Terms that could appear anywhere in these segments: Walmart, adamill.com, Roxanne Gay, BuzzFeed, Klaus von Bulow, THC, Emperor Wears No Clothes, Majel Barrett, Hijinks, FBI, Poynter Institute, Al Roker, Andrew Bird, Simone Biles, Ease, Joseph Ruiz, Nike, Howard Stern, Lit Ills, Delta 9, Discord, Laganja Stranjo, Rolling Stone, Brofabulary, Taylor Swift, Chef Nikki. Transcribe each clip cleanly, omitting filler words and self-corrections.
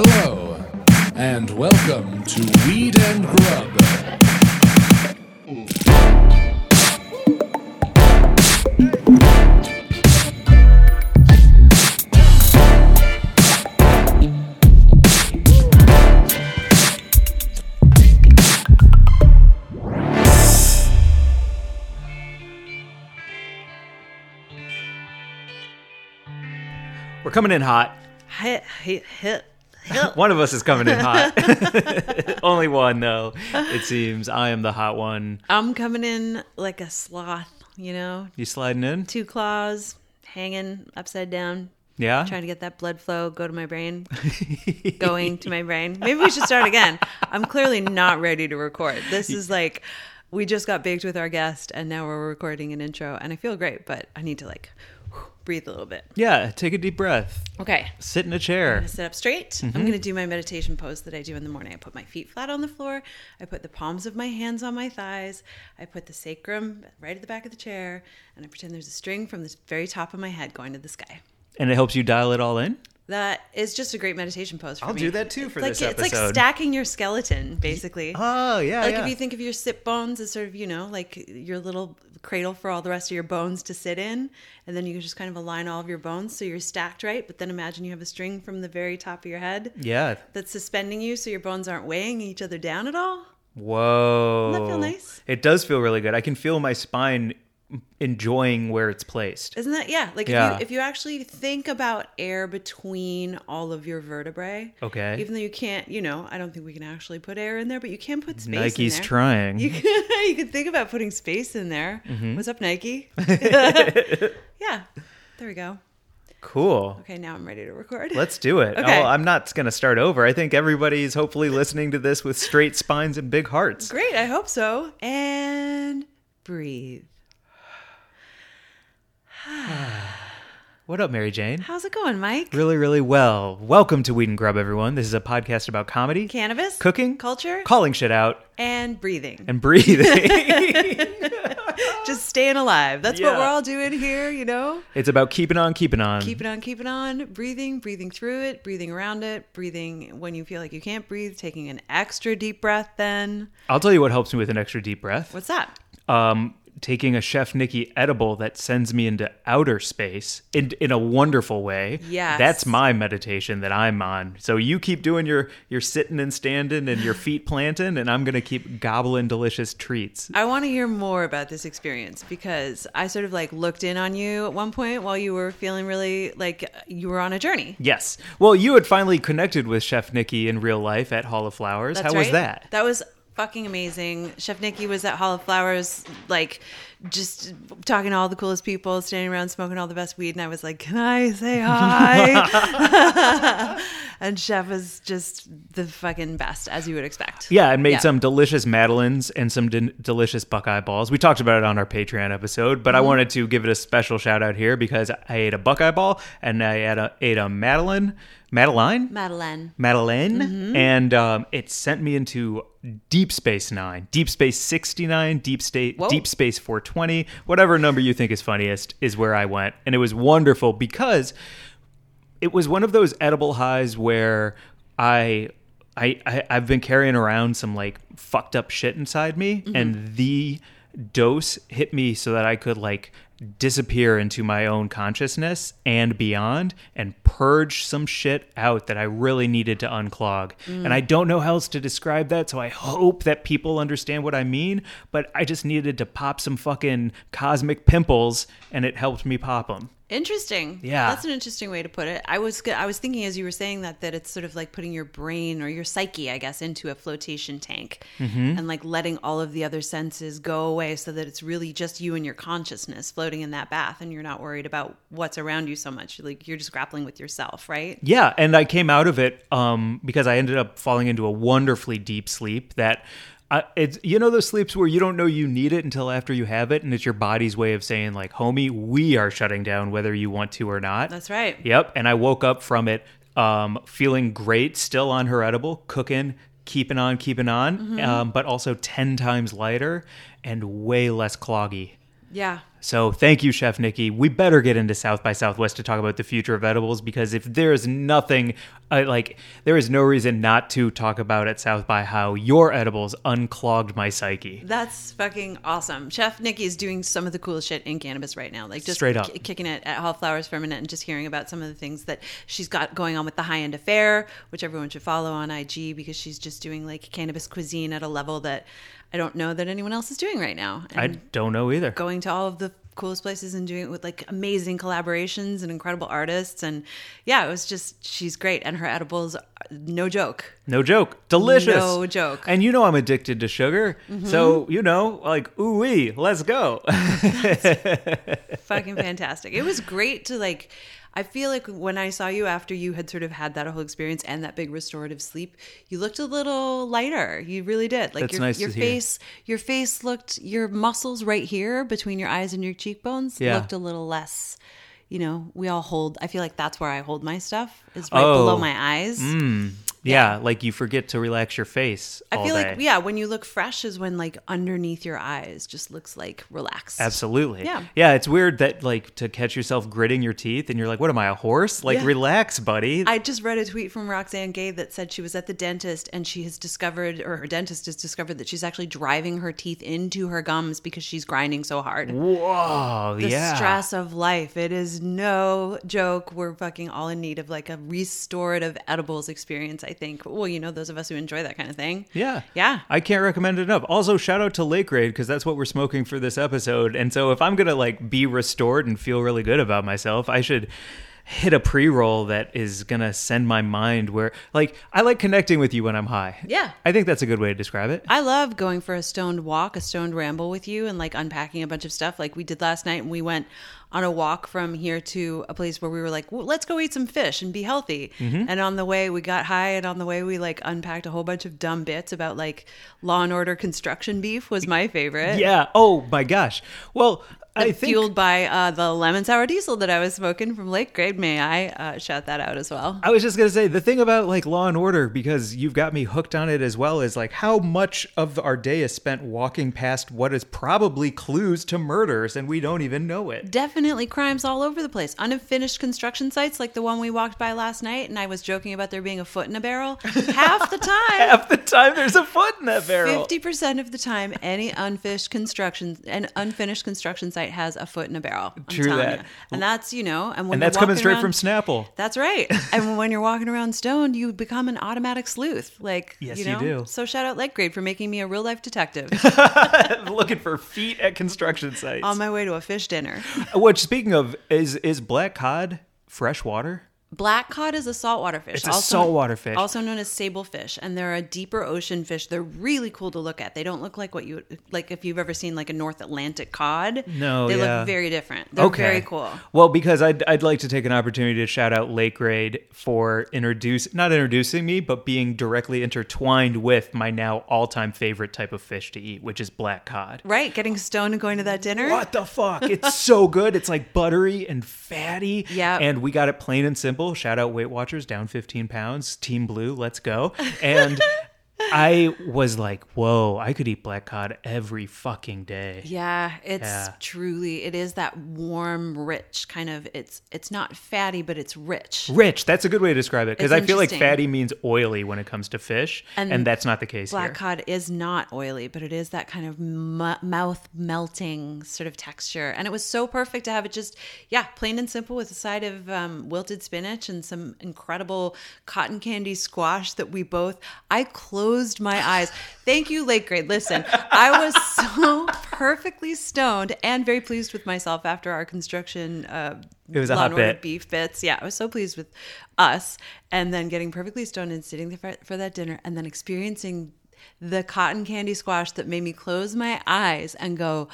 Hello, and welcome to Weed and Grub. We're coming in hot. One of us is coming in hot. Only one, though, it seems. I am the hot one. I'm coming in like a sloth, you know? You sliding in? Two claws, hanging upside down. Yeah? Trying to get that blood flow going to my brain. Maybe we should start again. I'm clearly not ready to record. This is like, we just got baked with our guest, and now we're recording an intro, and I feel great, but I need to like... breathe a little bit. Yeah, take a deep breath. Okay. Sit in a chair. I'm going to sit up straight. Mm-hmm. I'm going to do my meditation pose that I do in the morning. I put my feet flat on the floor. I put the palms of my hands on my thighs. I put the sacrum right at the back of the chair. And I pretend there's a string from the very top of my head going to the sky. And it helps you dial it all in? That is just a great meditation pose for me. I'll do that too for this episode. It's like stacking your skeleton, basically. Oh, yeah, like if you think of your sit bones as sort of, you know, like your little cradle for all the rest of your bones to sit in. And then you can just kind of align all of your bones so you're stacked right. But then imagine you have a string from the very top of your head. Yeah. That's suspending you so your bones aren't weighing each other down at all. Whoa. Doesn't that feel nice? It does feel really good. I can feel my spine enjoying where it's placed. Isn't that, yeah. Like yeah. If you actually think about air between all of your vertebrae. Okay. Even though you can't, you know, I don't think we can actually put air in there, but you can put space in there. Nike's trying. You can think about putting space in there. Mm-hmm. What's up, Nike? Yeah. There we go. Cool. Okay, now I'm ready to record. Let's do it. Okay. I'm not going to start over. I think everybody's hopefully listening to this with straight spines and big hearts. Great. I hope so. And breathe. What up, Mary Jane? How's it going, Mike? Really, really well. Welcome to Weed and Grub, everyone. This is a podcast about comedy, cannabis, cooking, culture, calling shit out, and breathing. Just staying alive. That's what we're all doing here, you know? It's about keeping on, breathing through it, breathing around it, breathing when you feel like you can't breathe, taking an extra deep breath then. I'll tell you what helps me with an extra deep breath. What's that? Taking a Chef Nikki edible that sends me into outer space in a wonderful way. Yes. That's my meditation that I'm on. So you keep doing your sitting and standing and your feet planting, and I'm going to keep gobbling delicious treats. I want to hear more about this experience because I sort of like looked in on you at one point while you were feeling really like you were on a journey. Yes. Well, you had finally connected with Chef Nikki in real life at Hall of Flowers. That's How was that? That was fucking amazing. Chef Nikki was at Hall of Flowers, like just talking to all the coolest people, standing around smoking all the best weed, and I was like, "Can I say hi?" And Chef was just the fucking best, as you would expect. Yeah, and made some delicious Madeleines and some delicious Buckeye balls. We talked about it on our Patreon episode, but I wanted to give it a special shout out here because I ate a Buckeye ball and I ate a Madeleine, mm-hmm. And it sent me into Deep Space 9, Deep Space 69, Deep Space 420, whatever number you think is funniest is where I went. And it was wonderful because it was one of those edible highs where I've been carrying around some like fucked up shit inside me, mm-hmm. and the dose hit me so that I could like disappear into my own consciousness and beyond and purge some shit out that I really needed to unclog. And I don't know how else to describe that, so I hope that people understand what I mean, but I just needed to pop some fucking cosmic pimples, and it helped me pop them. Interesting. Yeah. That's an interesting way to put it. I was thinking as you were saying that it's sort of like putting your brain or your psyche, I guess, into a flotation tank, mm-hmm. and like letting all of the other senses go away so that it's really just you and your consciousness floating in that bath, and you're not worried about what's around you so much. Like you're just grappling with yourself, right? Yeah. And I came out of it because I ended up falling into a wonderfully deep sleep that... It's, you know, those sleeps where you don't know you need it until after you have it, and it's your body's way of saying like, homie, we are shutting down whether you want to or not. That's right. Yep. And I woke up from it feeling great, still on her edible, cooking, keeping on, mm-hmm. But also 10 times lighter and way less cloggy. Yeah. So thank you, Chef Nikki. We better get into South by Southwest to talk about the future of edibles, because if there is nothing, there is no reason not to talk about at South by how your edibles unclogged my psyche. That's fucking awesome. Chef Nikki is doing some of the coolest shit in cannabis right now. Like, just straight up kicking it at Hall of Flowers for a minute and just hearing about some of the things that she's got going on with the High End Affair, which everyone should follow on IG, because she's just doing like cannabis cuisine at a level that I don't know that anyone else is doing right now. And I don't know either. Going to all of the coolest places and doing it with like amazing collaborations and incredible artists. And yeah, it was just, she's great. And her edibles, no joke. No joke. Delicious. No joke. And you know I'm addicted to sugar. Mm-hmm. So, you know, like, ooh-wee, let's go. That's fucking fantastic. It was great to like... I feel like when I saw you after you had sort of had that whole experience and that big restorative sleep, you looked a little lighter. You really did. Like, your face looked, your muscles right here between your eyes and your cheekbones looked a little less, you know, we all hold, I feel like that's where I hold my stuff, is right below my eyes. Mm. Yeah, like you forget to relax your face all day. I feel like, when you look fresh is when like underneath your eyes just looks like relaxed. Absolutely. Yeah. Yeah, it's weird that like to catch yourself gritting your teeth and you're like, what am I, a horse? Like, relax, buddy. I just read a tweet from Roxanne Gay that said she was at the dentist and her dentist has discovered that she's actually driving her teeth into her gums because she's grinding so hard. Whoa, The stress of life. It is no joke. We're fucking all in need of like a restorative edibles experience, I think. Well, you know, those of us who enjoy that kind of thing. Yeah. Yeah. I can't recommend it enough. Also, shout out to Lake Grade, because that's what we're smoking for this episode. And so if I'm going to like be restored and feel really good about myself, I should hit a pre-roll that is going to send my mind where like, I like connecting with you when I'm high. Yeah. I think that's a good way to describe it. I love going for a stoned walk, a stoned ramble with you and like unpacking a bunch of stuff like we did last night, and we went on a walk from here to a place where we were like, well, let's go eat some fish and be healthy. Mm-hmm. And on the way we got high, and on the way we like unpacked a whole bunch of dumb bits about like Law and Order construction beef was my favorite. Yeah. Oh my gosh. Well, I think fueled by the lemon sour diesel that I was smoking from Lake Grade. May I shout that out as well? I was just going to say the thing about like Law and Order, because you've got me hooked on it as well, is like how much of our day is spent walking past what is probably clues to murders and we don't even know it. Definitely crimes all over the place. Unfinished construction sites like the one we walked by last night, and I was joking about there being a foot in a barrel. Half the time there's a foot in that barrel. 50% of the time any unfinished construction site has a foot in a barrel. I'm True that. You. And that's, you know, and when and that's coming straight around, from Snapple. That's right. And when you're walking around stoned, you become an automatic sleuth. Like, yes, you do. So shout out Lake Grade for making me a real life detective. Looking for feet at construction sites. On my way to a fish dinner. Which, speaking of, is black cod fresh water? Black cod is a saltwater fish. It's a saltwater fish. Also known as sable fish. And they're a deeper ocean fish. They're really cool to look at. They don't look like what you, like if you've ever seen like a North Atlantic cod. No, They look very different. They're very cool. Well, because I'd like to take an opportunity to shout out Lake Grade for not introducing me, but being directly intertwined with my now all-time favorite type of fish to eat, which is black cod. Right. Getting stoned and going to that dinner. What the fuck? It's so good. It's like buttery and fatty. Yeah. And we got it plain and simple. Shout out Weight Watchers, down 15 pounds. Team Blue, let's go. And I was like, whoa, I could eat black cod every fucking day. Yeah, it is that warm, rich kind of, it's not fatty, but it's rich. Rich, that's a good way to describe it. Because I feel like fatty means oily when it comes to fish. And that's not the case here. Black cod is not oily, but it is that kind of mouth melting sort of texture. And it was so perfect to have it just, plain and simple with a side of wilted spinach and some incredible cotton candy squash that we both, I closed my eyes. Thank you, Lake Grade. Listen, I was so perfectly stoned and very pleased with myself after our construction. It was a hot bit. Beef bits. Yeah, I was so pleased with us. And then getting perfectly stoned and sitting there for that dinner and then experiencing the cotton candy squash that made me close my eyes and go,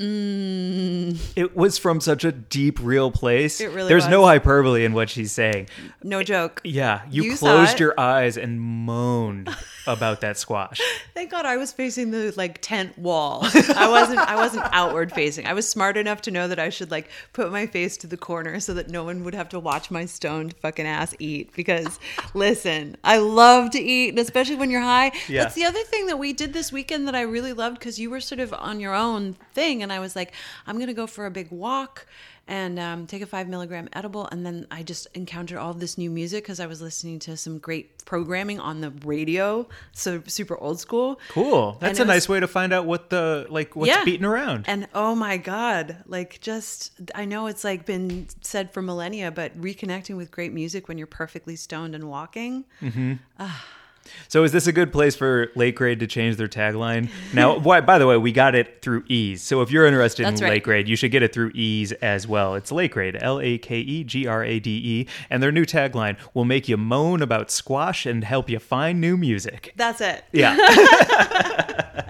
It was from such a deep, real place. It really There's was. No hyperbole in what she's saying. No joke. Yeah. You closed your eyes and moaned about that squash. Thank God I was facing the like tent wall. I wasn't outward facing. I was smart enough to know that I should like put my face to the corner so that no one would have to watch my stoned fucking ass eat. Because listen, I love to eat, and especially when you're high. Yeah. That's the other thing that we did this weekend that I really loved, because you were sort of on your own thing. and I was like, I'm going to go for a big walk and take a 5 milligram edible. And then I just encountered all this new music because I was listening to some great programming on the radio. So super old school. Cool. That's a nice way to find out what the, like, what's beating around. And oh my God, like, just, I know it's like been said for millennia, but reconnecting with great music when you're perfectly stoned and walking. Mm-hmm. So is this a good place for Lake Grade to change their tagline? Now, by the way, we got it through Ease. So if you're interested in Lake Grade, you should get it through Ease as well. It's Lake Grade, Lakegrade. And their new tagline will make you moan about squash and help you find new music. That's it. Yeah.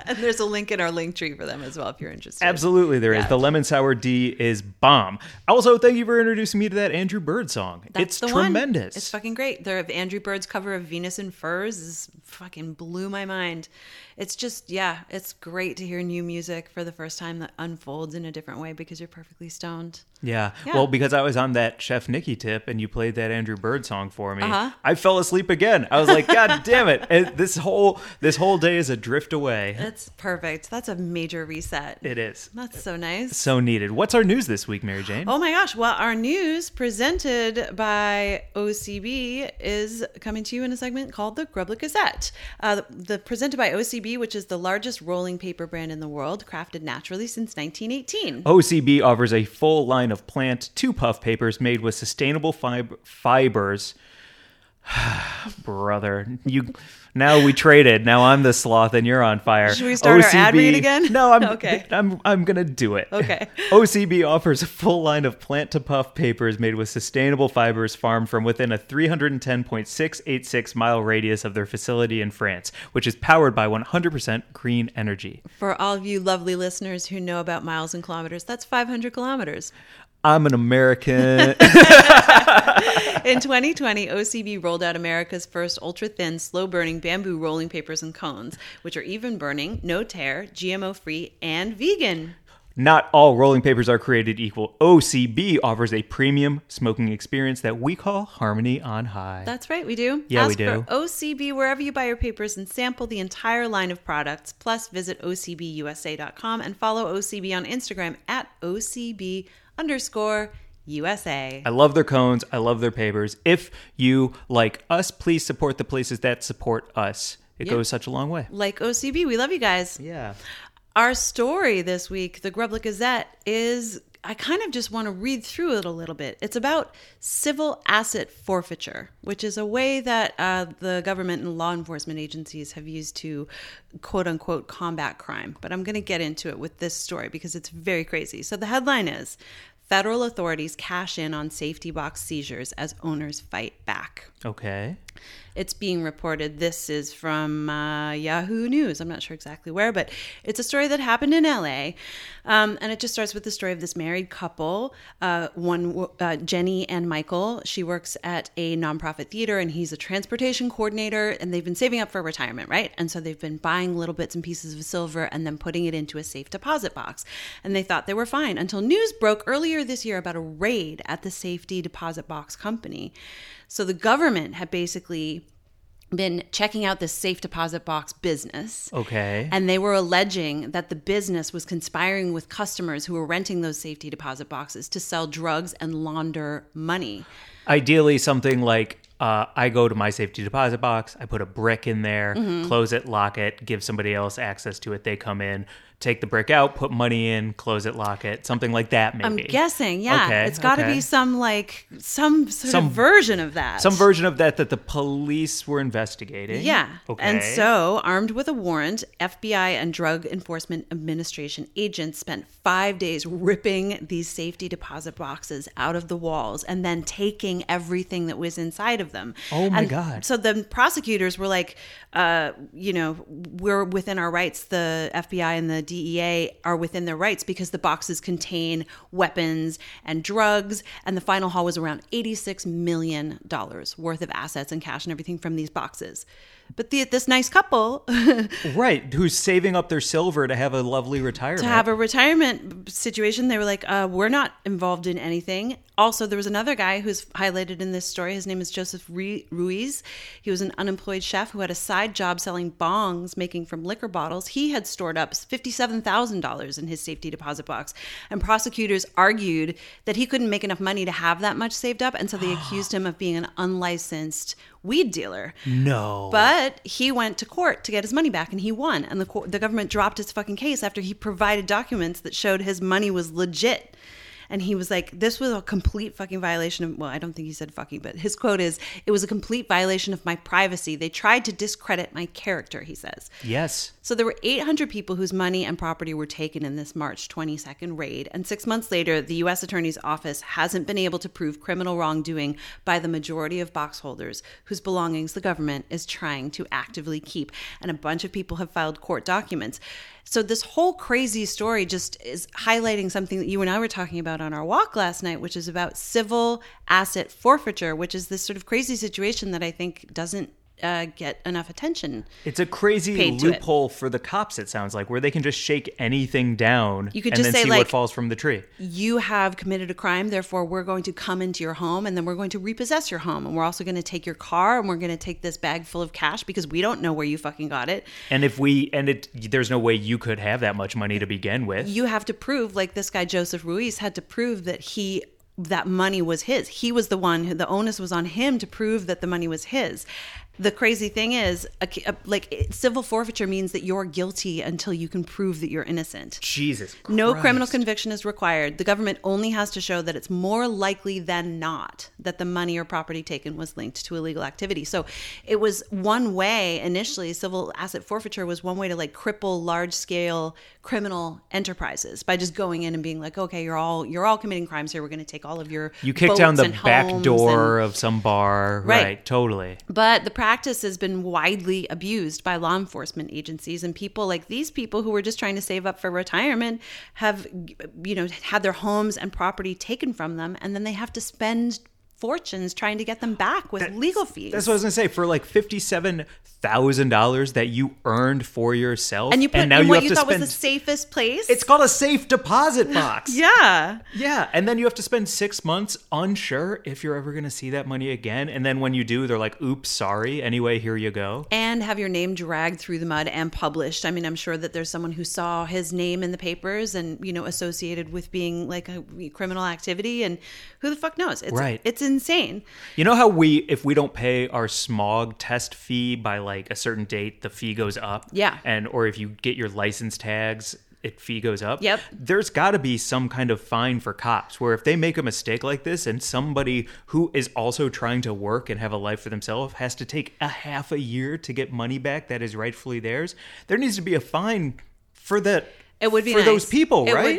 And there's a link in our link tree for them as well if you're interested. Absolutely there is. The Lemon Sour D is bomb. Also, thank you for introducing me to that Andrew Bird song. That's it's tremendous. One. It's fucking great. The Andrew Bird's cover of Venus in Furs is fucking blew my mind. It's just, yeah, it's great to hear new music for the first time that unfolds in a different way because you're perfectly stoned. Yeah. Well, because I was on that Chef Nikki tip and you played that Andrew Bird song for me, I fell asleep again. I was like, God damn it. And this whole day is a drift away. That's perfect. That's a major reset. It is. That's so nice. So needed. What's our news this week, Mary Jane? Oh my gosh. Well, our news presented by OCB is coming to you in a segment called the Grubler Gazette. The presented by OCB, which is the largest rolling paper brand in the world, crafted naturally since 1918. OCB offers a full line of plant to puff papers made with sustainable fibers. Brother, you... Now we traded. Now I'm the sloth and you're on fire. Should we start our ad read again? No, I'm going to do it. Okay. OCB offers a full line of plant-to-puff papers made with sustainable fibers farmed from within a 310.686-mile radius of their facility in France, which is powered by 100% green energy. For all of you lovely listeners who know about miles and kilometers, that's 500 kilometers. I'm an American. In 2020, OCB rolled out America's first ultra-thin, slow-burning bamboo rolling papers and cones, which are even burning, no tear, GMO-free, and vegan. Not all rolling papers are created equal. OCB offers a premium smoking experience that we call Harmony on High. That's right, we do. Yeah, we do. Ask for OCB wherever you buy your papers and sample the entire line of products. Plus, visit OCBUSA.com and follow OCB on Instagram at @OCB_USA. I love their cones. I love their papers. If you like us, please support the places that support us. It goes such a long way. Like OCB. We love you guys. Yeah. Our story this week, the Grubler Gazette, is... I kind of just want to read through it a little bit. It's about civil asset forfeiture, which is a way that the government and law enforcement agencies have used to, quote unquote, combat crime. But I'm going to get into it with this story because it's very crazy. So the headline is, Federal authorities cash in on safety box seizures as owners fight back. Okay. It's being reported. This is from Yahoo News. I'm not sure exactly where, but it's a story that happened in LA. And it just starts with the story of this married couple, Jenny and Michael. She works at a nonprofit theater and he's a transportation coordinator, and they've been saving up for retirement, right? And so they've been buying little bits and pieces of silver and then putting it into a safe deposit box. And they thought they were fine until news broke earlier this year about a raid at the safety deposit box company. So the government had basically been checking out this safe deposit box business. Okay. And they were alleging that the business was conspiring with customers who were renting those safety deposit boxes to sell drugs and launder money. Ideally, something like I go to my safety deposit box, I put a brick in there, close it, lock it, give somebody else access to it, they come in, take the brick out, put money in, close it, lock it, something like that maybe. I'm guessing, yeah. Okay, it's got to be some version of that. Some version of that the police were investigating. Yeah. Okay. And so, armed with a warrant, FBI and Drug Enforcement Administration agents spent 5 days ripping these safety deposit boxes out of the walls and then taking everything that was inside of them. Oh my God. So the prosecutors were like, we're within our rights, the FBI and the DEA are within their rights because the boxes contain weapons and drugs, and the final haul was around $86 million worth of assets and cash and everything from these boxes. But this nice couple... right, who's saving up their silver to have a lovely retirement. To have a retirement situation. They were like, we're not involved in anything. Also, there was another guy who's highlighted in this story. His name is Joseph Joseph Ruiz. He was an unemployed chef who had a side job selling bongs making from liquor bottles. He had stored up $57,000 in his safety deposit box, and prosecutors argued that he couldn't make enough money to have that much saved up, and so they accused him of being an unlicensed weed dealer. No. But he went to court to get his money back, and he won. And the government dropped his fucking case after he provided documents that showed his money was legit. And he was like, this was a complete fucking violation of, well, I don't think he said fucking, but his quote is, it was a complete violation of my privacy. They tried to discredit my character, he says. Yes. So there were 800 people whose money and property were taken in this March 22nd raid. And 6 months later, the U.S. Attorney's Office hasn't been able to prove criminal wrongdoing by the majority of box holders whose belongings the government is trying to actively keep. And a bunch of people have filed court documents. So this whole crazy story just is highlighting something that you and I were talking about on our walk last night, which is about civil asset forfeiture, which is this sort of crazy situation that I think doesn't get enough attention. It's a crazy loophole for the cops, it sounds like, where they can just shake anything down and then see what falls from the tree. You have committed a crime, therefore we're going to come into your home and then we're going to repossess your home. And we're also going to take your car and we're going to take this bag full of cash because we don't know where you fucking got it. And there's no way you could have that much money to begin with. You have to prove, like this guy Joseph Ruiz had to prove that that money was his. He was the one, the onus was on him to prove that the money was his. The crazy thing is, civil forfeiture means that you're guilty until you can prove that you're innocent. Jesus Christ. No criminal conviction is required. The government only has to show that it's more likely than not that the money or property taken was linked to illegal activity. So it was one way, initially, civil asset forfeiture was one way to cripple large-scale criminal enterprises by just going in and being like, okay, you're all committing crimes here. We're going to take all of your boats and homes. You kick down the back door of some bar. Right, totally. But the practice has been widely abused by law enforcement agencies, and people like these people who were just trying to save up for retirement have, had their homes and property taken from them, and then they have to spend fortunes trying to get them back with legal fees. That's what I was going to say. For $57,000 that you earned for yourself, and you put in what you thought was the safest place. It's called a safe deposit box. Yeah. Yeah. And then you have to spend 6 months unsure if you're ever going to see that money again. And then when you do, they're like, oops, sorry. Anyway, here you go. And have your name dragged through the mud and published. I mean, I'm sure that there's someone who saw his name in the papers and, associated with being like a criminal activity, and who the fuck knows? It's insane. You know how if we don't pay our smog test fee by a certain date, the fee goes up? Yeah. Or if you get your license tags, fee goes up. Yep. There's got to be some kind of fine for cops where if they make a mistake like this and somebody who is also trying to work and have a life for themselves has to take a half a year to get money back that is rightfully theirs, there needs to be a fine for that. It would be for nice. Those people, right?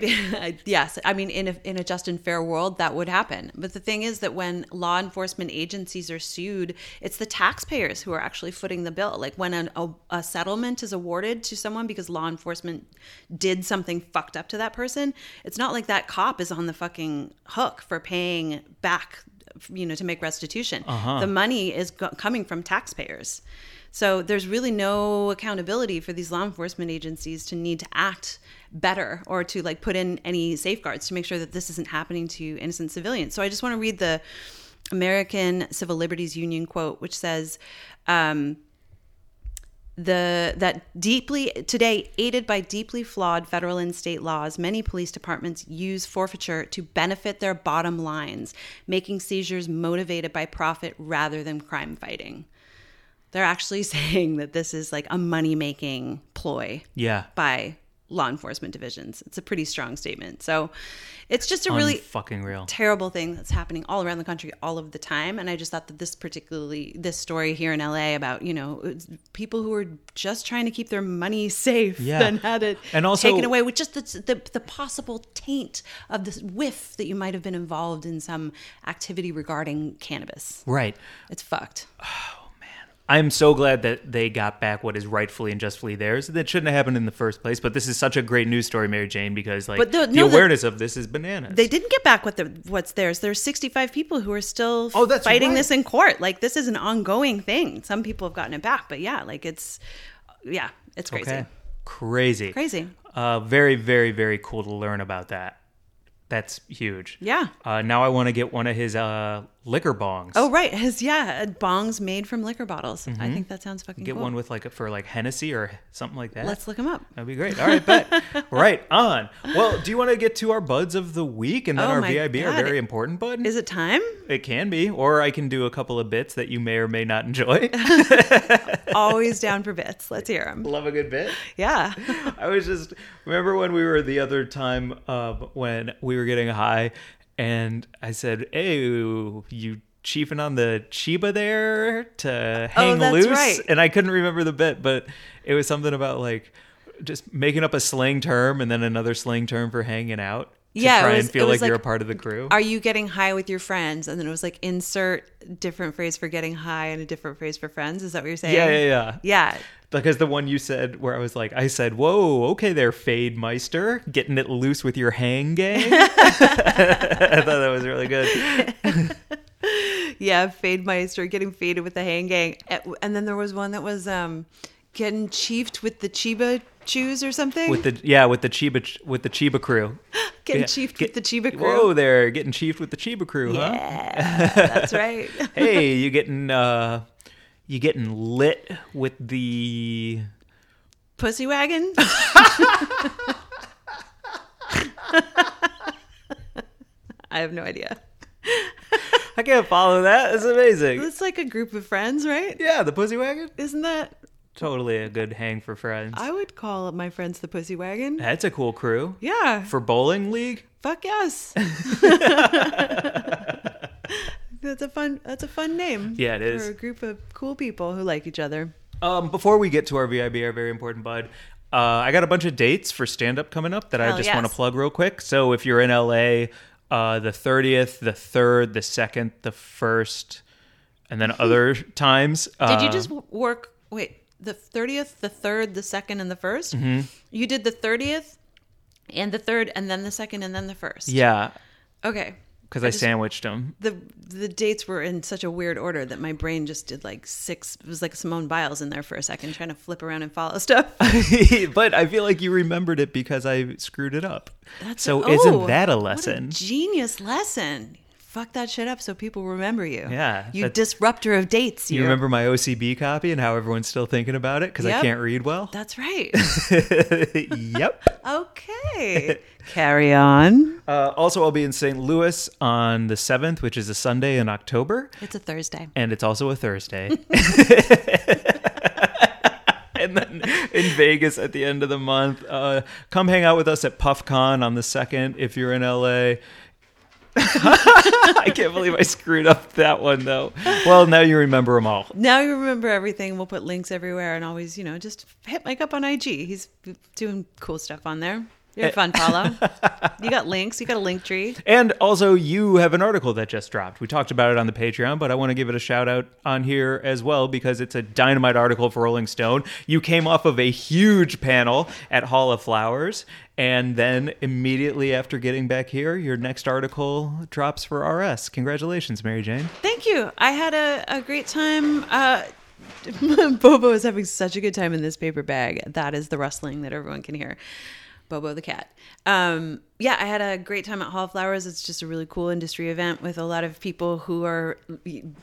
Yes. I mean, in a just and fair world, that would happen. But the thing is that when law enforcement agencies are sued, it's the taxpayers who are actually footing the bill. Like when a settlement is awarded to someone because law enforcement did something fucked up to that person, it's not like that cop is on the fucking hook for paying back, to make restitution. Uh-huh. The money is coming from taxpayers. So there's really no accountability for these law enforcement agencies to need to act better or to put in any safeguards to make sure that this isn't happening to innocent civilians. So I just want to read the American Civil Liberties Union quote, which says, today, aided by deeply flawed federal and state laws, many police departments use forfeiture to benefit their bottom lines, making seizures motivated by profit rather than crime fighting. They're actually saying that this is a money-making ploy by law enforcement divisions. It's a pretty strong statement. So it's just a really terrible thing that's happening all around the country all of the time. And I just thought that this story here in LA about, people who are just trying to keep their money safe and had it taken away with just the possible taint of this whiff that you might have been involved in some activity regarding cannabis. Right. It's fucked. I'm so glad that they got back what is rightfully and justly theirs. That shouldn't have happened in the first place, but this is such a great news story, Mary Jane, because the awareness of this is bananas. They didn't get back what's theirs. There's 65 people who are still fighting this in court. This is an ongoing thing. Some people have gotten it back, but it's crazy. Okay. Crazy. Very, very, very cool to learn about that. That's huge. Yeah. Now I want to get one of his liquor bongs. Oh, right. Yeah. Bongs made from liquor bottles. Mm-hmm. I think that sounds fucking cool. Get one with for Hennessy or something like that. Let's look them up. That'd be great. All right. Bet. Right on. Well, do you want to get to our buds of the week and then our VIB, our very important bud? Is it time? It can be. Or I can do a couple of bits that you may or may not enjoy. Always down for bits. Let's hear them. Love a good bit. Yeah. I was just, remember when we were the other time when we were getting high and I said, hey, you chiefing on the Chiba there to hang loose? Right. And I couldn't remember the bit, but it was something about just making up a slang term and then another slang term for hanging out. To try and feel like you're a part of the crew. Are you getting high with your friends? And then it was insert different phrase for getting high and a different phrase for friends. Is that what you're saying? Yeah. Because the one you said where I was I said, whoa, okay there, Fade Meister, getting it loose with your hang gang. I thought that was really good. Yeah, Fade Meister, getting faded with the hang gang. And then there was one that was getting chiefed with the Chiba Chews or something. With the Chiba crew. Getting chiefed with the Chiba crew. Whoa there, getting chiefed with the Chiba crew, yeah, huh? That's right. Hey, you getting lit with the pussy wagon? I have no idea. I can't follow that. It's amazing. It's like a group of friends, right? Yeah, the pussy wagon. Isn't that totally a good hang for friends? I would call my friends the Pussy Wagon. That's a cool crew. Yeah. For bowling league? Fuck yes. That's a fun name. Yeah, it is. For a group of cool people who like each other. Before we get to our VIB, our very important bud, I got a bunch of dates for stand-up coming up that I just want to plug real quick. So if you're in LA, the 30th, the 3rd, the 2nd, the 1st, and then other times. Did you just work... Wait, the 30th, the 3rd, the 2nd, and the 1st? Mm-hmm. You did the 30th and the 3rd and then the 2nd and then the 1st. Yeah. Okay. Because I sandwiched them. The dates were in such a weird order that my brain just did six. It was like Simone Biles in there for a second, trying to flip around and follow stuff. But I feel like you remembered it because I screwed it up. Isn't that a lesson? What a genius lesson. Fuck that shit up so people remember you. Yeah. You disruptor of dates. You remember my OCB copy and how everyone's still thinking about it because I can't read well? That's right. Yep. Okay. Carry on. Also, I'll be in St. Louis on the 7th, which is a Sunday in October. It's a Thursday. And it's also a Thursday. And then in Vegas at the end of the month. Come hang out with us at PuffCon on the 2nd if you're in LA. I can't believe I screwed up that one though. Well, now you remember them all. Now you remember everything. We'll put links everywhere and always, just hit Mike up on IG. He's doing cool stuff on there. You're a fun follow. You got links. You got a link tree. And also you have an article that just dropped. We talked about it on the Patreon, but I want to give it a shout out on here as well because it's a dynamite article for Rolling Stone. You came off of a huge panel at Hall of Flowers. And then immediately after getting back here, your next article drops for RS. Congratulations, Mary Jane. Thank you. I had a great time. Bobo is having such a good time in this paper bag. That is the rustling that everyone can hear. Bobo the cat. I had a great time at Hall of Flowers. It's just a really cool industry event with a lot of people who are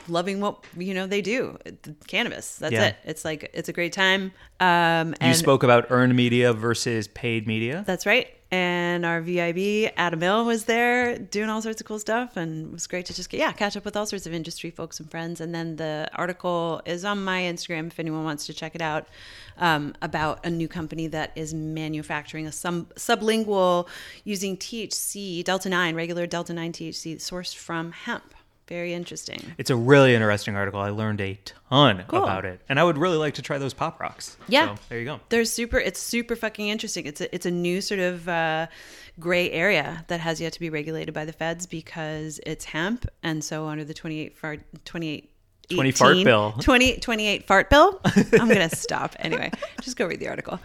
loving what they do. Cannabis. That's it. It's it's a great time. You spoke about earned media versus paid media. That's right. And our VIB, Adam Ill, was there doing all sorts of cool stuff. And it was great to just catch up with all sorts of industry folks and friends. And then the article is on my Instagram if anyone wants to check it out, about a new company that is manufacturing a sublingual using THC, Delta 9, regular Delta 9 THC sourced from hemp. Very interesting. It's a really interesting article. I learned a ton about it. And I would really like to try those Pop Rocks. Yeah. So there you go. It's super fucking interesting. It's a new sort of gray area that has yet to be regulated by the feds because it's hemp. And so under the 28 fart bill. I'm going to stop. Anyway, just go read the article.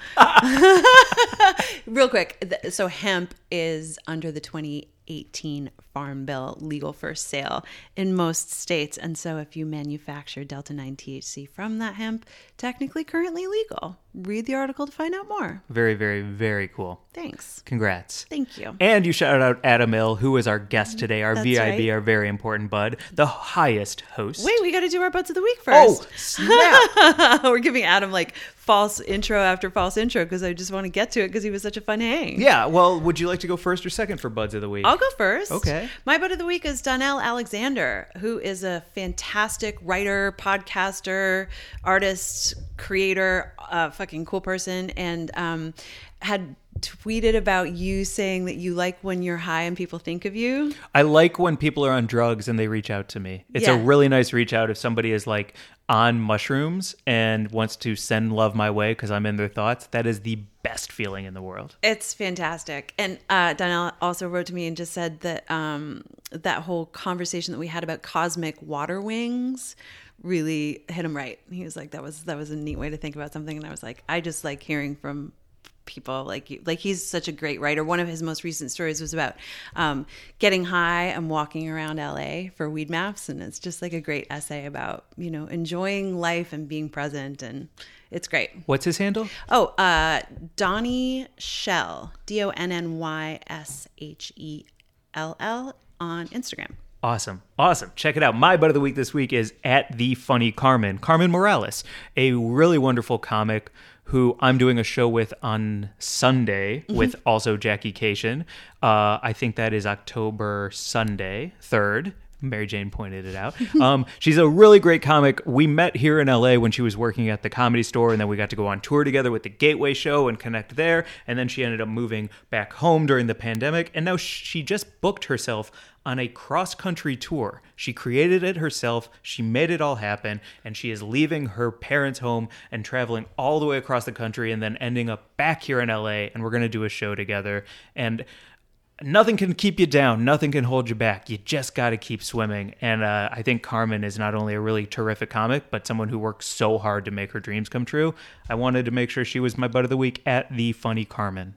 Real quick. So hemp is under the 28. 18 Farm Bill legal first sale in most states. And so if you manufacture Delta 9 THC from that hemp, technically currently legal. Read the article to find out more. Very, very, very cool. Thanks. Congrats. Thank you. And you shout out Adam Ill, who is our guest today, our That's VIB, right. our very important bud, the highest host. Wait, we got to do our buds of the week first. Oh, snap. We're giving Adam like false intro after false intro because I just want to get to it because he was such a fun hang. Yeah. Well, would you like to go first or second for buds of the week? I'll go first. Okay. My bud of the week is Donnell Alexander, who is a fantastic writer, podcaster, artist, creator, fucking cool person, and had tweeted about you saying that you like when you're high and people think of you. I like when people are on drugs and they reach out to me. It's a really nice reach out if somebody is like on mushrooms and wants to send love my way because I'm in their thoughts. That is the best feeling in the world. It's fantastic. And Donnell also wrote to me and just said that that whole conversation that we had about cosmic water wings really hit him right. He was like, that was a neat way to think about something. And I was like, I just like hearing from people like you. Like, he's such a great writer. One of his most recent stories was about getting high and walking around LA for weed maps, and it's just like a great essay about, you know, enjoying life and being present, and it's great. What's his handle? Oh, Donny Shell, DonnyShell on Instagram. Awesome. Awesome. Check it out. My bud of the week this week is @TheFunnyCarmen, Carmen Morales, a really wonderful comic who I'm doing a show with on Sunday with also Jackie Cation. I think that is October Sunday, 3rd. Mary Jane pointed it out. She's a really great comic. We met here in LA when she was working at the Comedy Store, and then we got to go on tour together with the Gateway Show and connect there. And then she ended up moving back home during the pandemic. And now she just booked herself on a cross-country tour. She created it herself. She made it all happen. And she is leaving her parents' home and traveling all the way across the country and then ending up back here in LA. And we're going to do a show together. And nothing can keep you down. Nothing can hold you back. You just got to keep swimming. And I think Carmen is not only a really terrific comic, but someone who works so hard to make her dreams come true. I wanted to make sure she was my bud of the week @TheFunnyCarmen.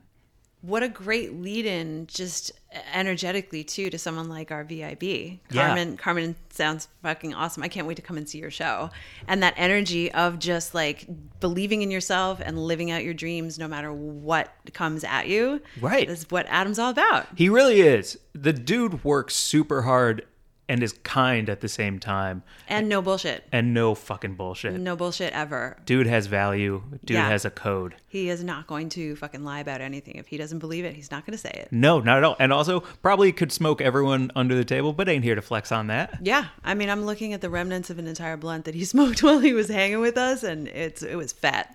What a great lead-in, just energetically, too, to someone like our VIB. Carmen sounds fucking awesome. I can't wait to come and see your show. And that energy of just, like, believing in yourself and living out your dreams no matter what comes at you. Right. That's what Adam's all about. He really is. The dude works super hard and is kind at the same time. And no bullshit. And no fucking bullshit. No bullshit ever. Dude has value. Dude has a code. He is not going to fucking lie about anything. If he doesn't believe it, he's not going to say it. No, not at all. And also, probably could smoke everyone under the table, but ain't here to flex on that. Yeah. I mean, I'm looking at the remnants of an entire blunt that he smoked while he was hanging with us, and it was fat.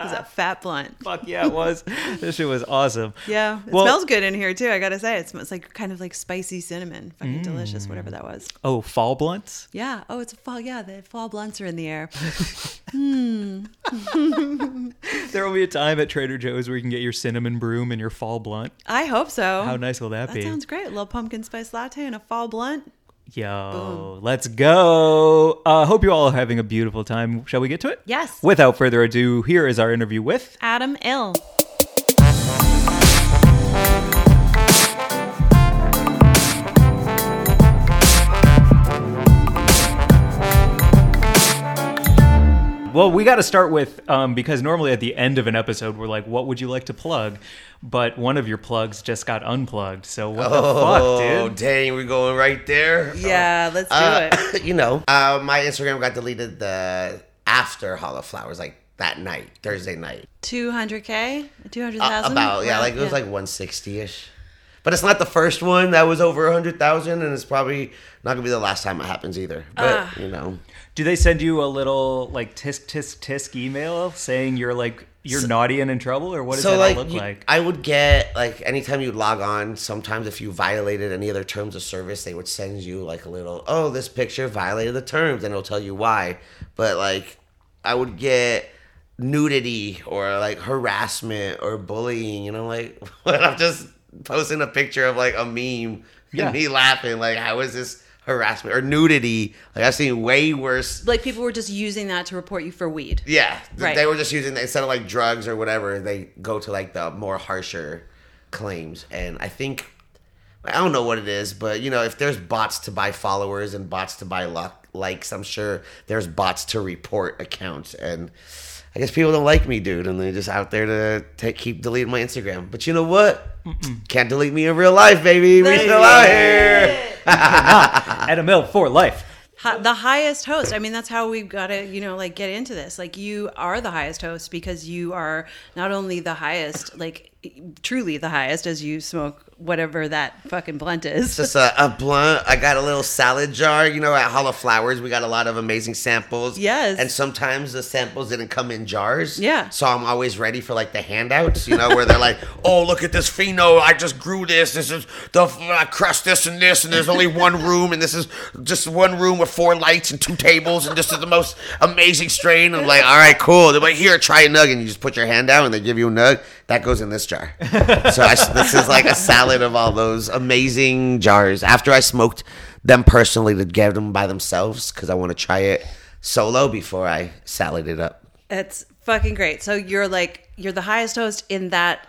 It was a fat blunt. Fuck yeah, it was. This shit was awesome. Yeah. It smells good in here, too, I gotta say. It smells like kind of like spicy cinnamon. Fucking delicious, whatever that was. Oh, fall blunts? Yeah. Oh, it's a fall. Yeah, the fall blunts are in the air. There will be a time at Trader Joe's where you can get your cinnamon broom and your fall blunt. I hope so. How nice will that be? That sounds great. A little pumpkin spice latte and a fall blunt. Yo, boom. Let's go. Hope you all are having a beautiful time. Shall we get to it? Yes. Without further ado, here is our interview with Adam Ill. Well, we got to start with, because normally at the end of an episode, we're like, what would you like to plug? But one of your plugs just got unplugged. So what the fuck, dude? Oh, dang, we're going right there? Yeah, let's do it. You know, my Instagram got deleted after Hall of Flowers, like that night, Thursday night. 200K? 200,000? About, yeah, like it was like 160-ish. But it's not the first one that was over 100,000, and it's probably not going to be the last time it happens either. But, you know. Do they send you a little, like, tisk, tisk, tisk email saying you're naughty and in trouble? Or what does that look like? I would get, like, anytime you log on, sometimes if you violated any of their terms of service, they would send you, like, a little, oh, this picture violated the terms, and it'll tell you why. But, like, I would get nudity or, like, harassment or bullying, you know, like, I'm just posting a picture of like a meme and me laughing, like, how is this harassment or nudity? Like, I've seen way worse. Like, people were just using that to report you for weed. Yeah, right. They were just using, instead of like drugs or whatever, they go to like the more harsher claims. And I think, I don't know what it is, but, you know, if there's bots to buy followers and bots to buy likes, I'm sure there's bots to report accounts. And I guess people don't like me, dude, and they're just out there to keep deleting my Instagram. But you know what? Mm-mm. Can't delete me in real life, baby. We're still out here. Adam Ill for life. The highest host. I mean, that's how we've got to, you know, like, get into this. Like, you are the highest host because you are not only the highest, like, truly the highest as you smoke whatever that fucking blunt is. It's just a blunt. I got a little salad jar, you know, at Hall of Flowers. We got a lot of amazing samples. Yes. And sometimes the samples didn't come in jars. Yeah. So I'm always ready for, like, the handouts, you know, where they're like, oh, look at this pheno. I just grew this. This is the, I crushed this and this, and there's only one room, and this is just one room with 4 lights and 2 tables, and this is the most amazing strain. I'm like, all right, cool. They're like, here, try a nug, and you just put your hand out, and they give you a nug. That goes in this jar. So this is like a salad of all those amazing jars. After I smoked them personally to get them by themselves, because I want to try it solo before I salad it up. It's fucking great. So you're the highest host in that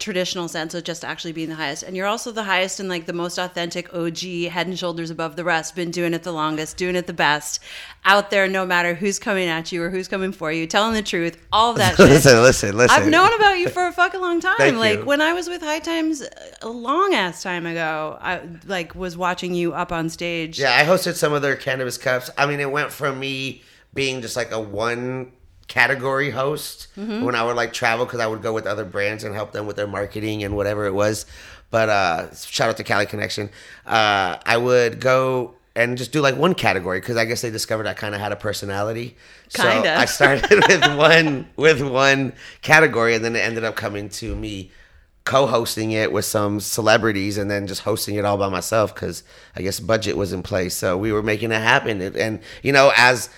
traditional sense of just actually being the highest, and you're also the highest and like the most authentic OG, head and shoulders above the rest, been doing it the longest, doing it the best, out there no matter who's coming at you or who's coming for you, telling the truth, all of that shit. Listen. I've known about you for a fucking long time. Thank you. When I was with High Times a long ass time ago, I like was watching you up on stage. Yeah, I hosted some of their cannabis cups. I mean, it went from me being just like a one category host when I would like travel, because I would go with other brands and help them with their marketing and whatever it was. But shout out to Cali Connection. I would go and just do like one category, because I guess they discovered I kind of had a personality. So I started with one category, and then it ended up coming to me co-hosting it with some celebrities, and then just hosting it all by myself, because I guess budget was in place. So we were making it happen, and you know, as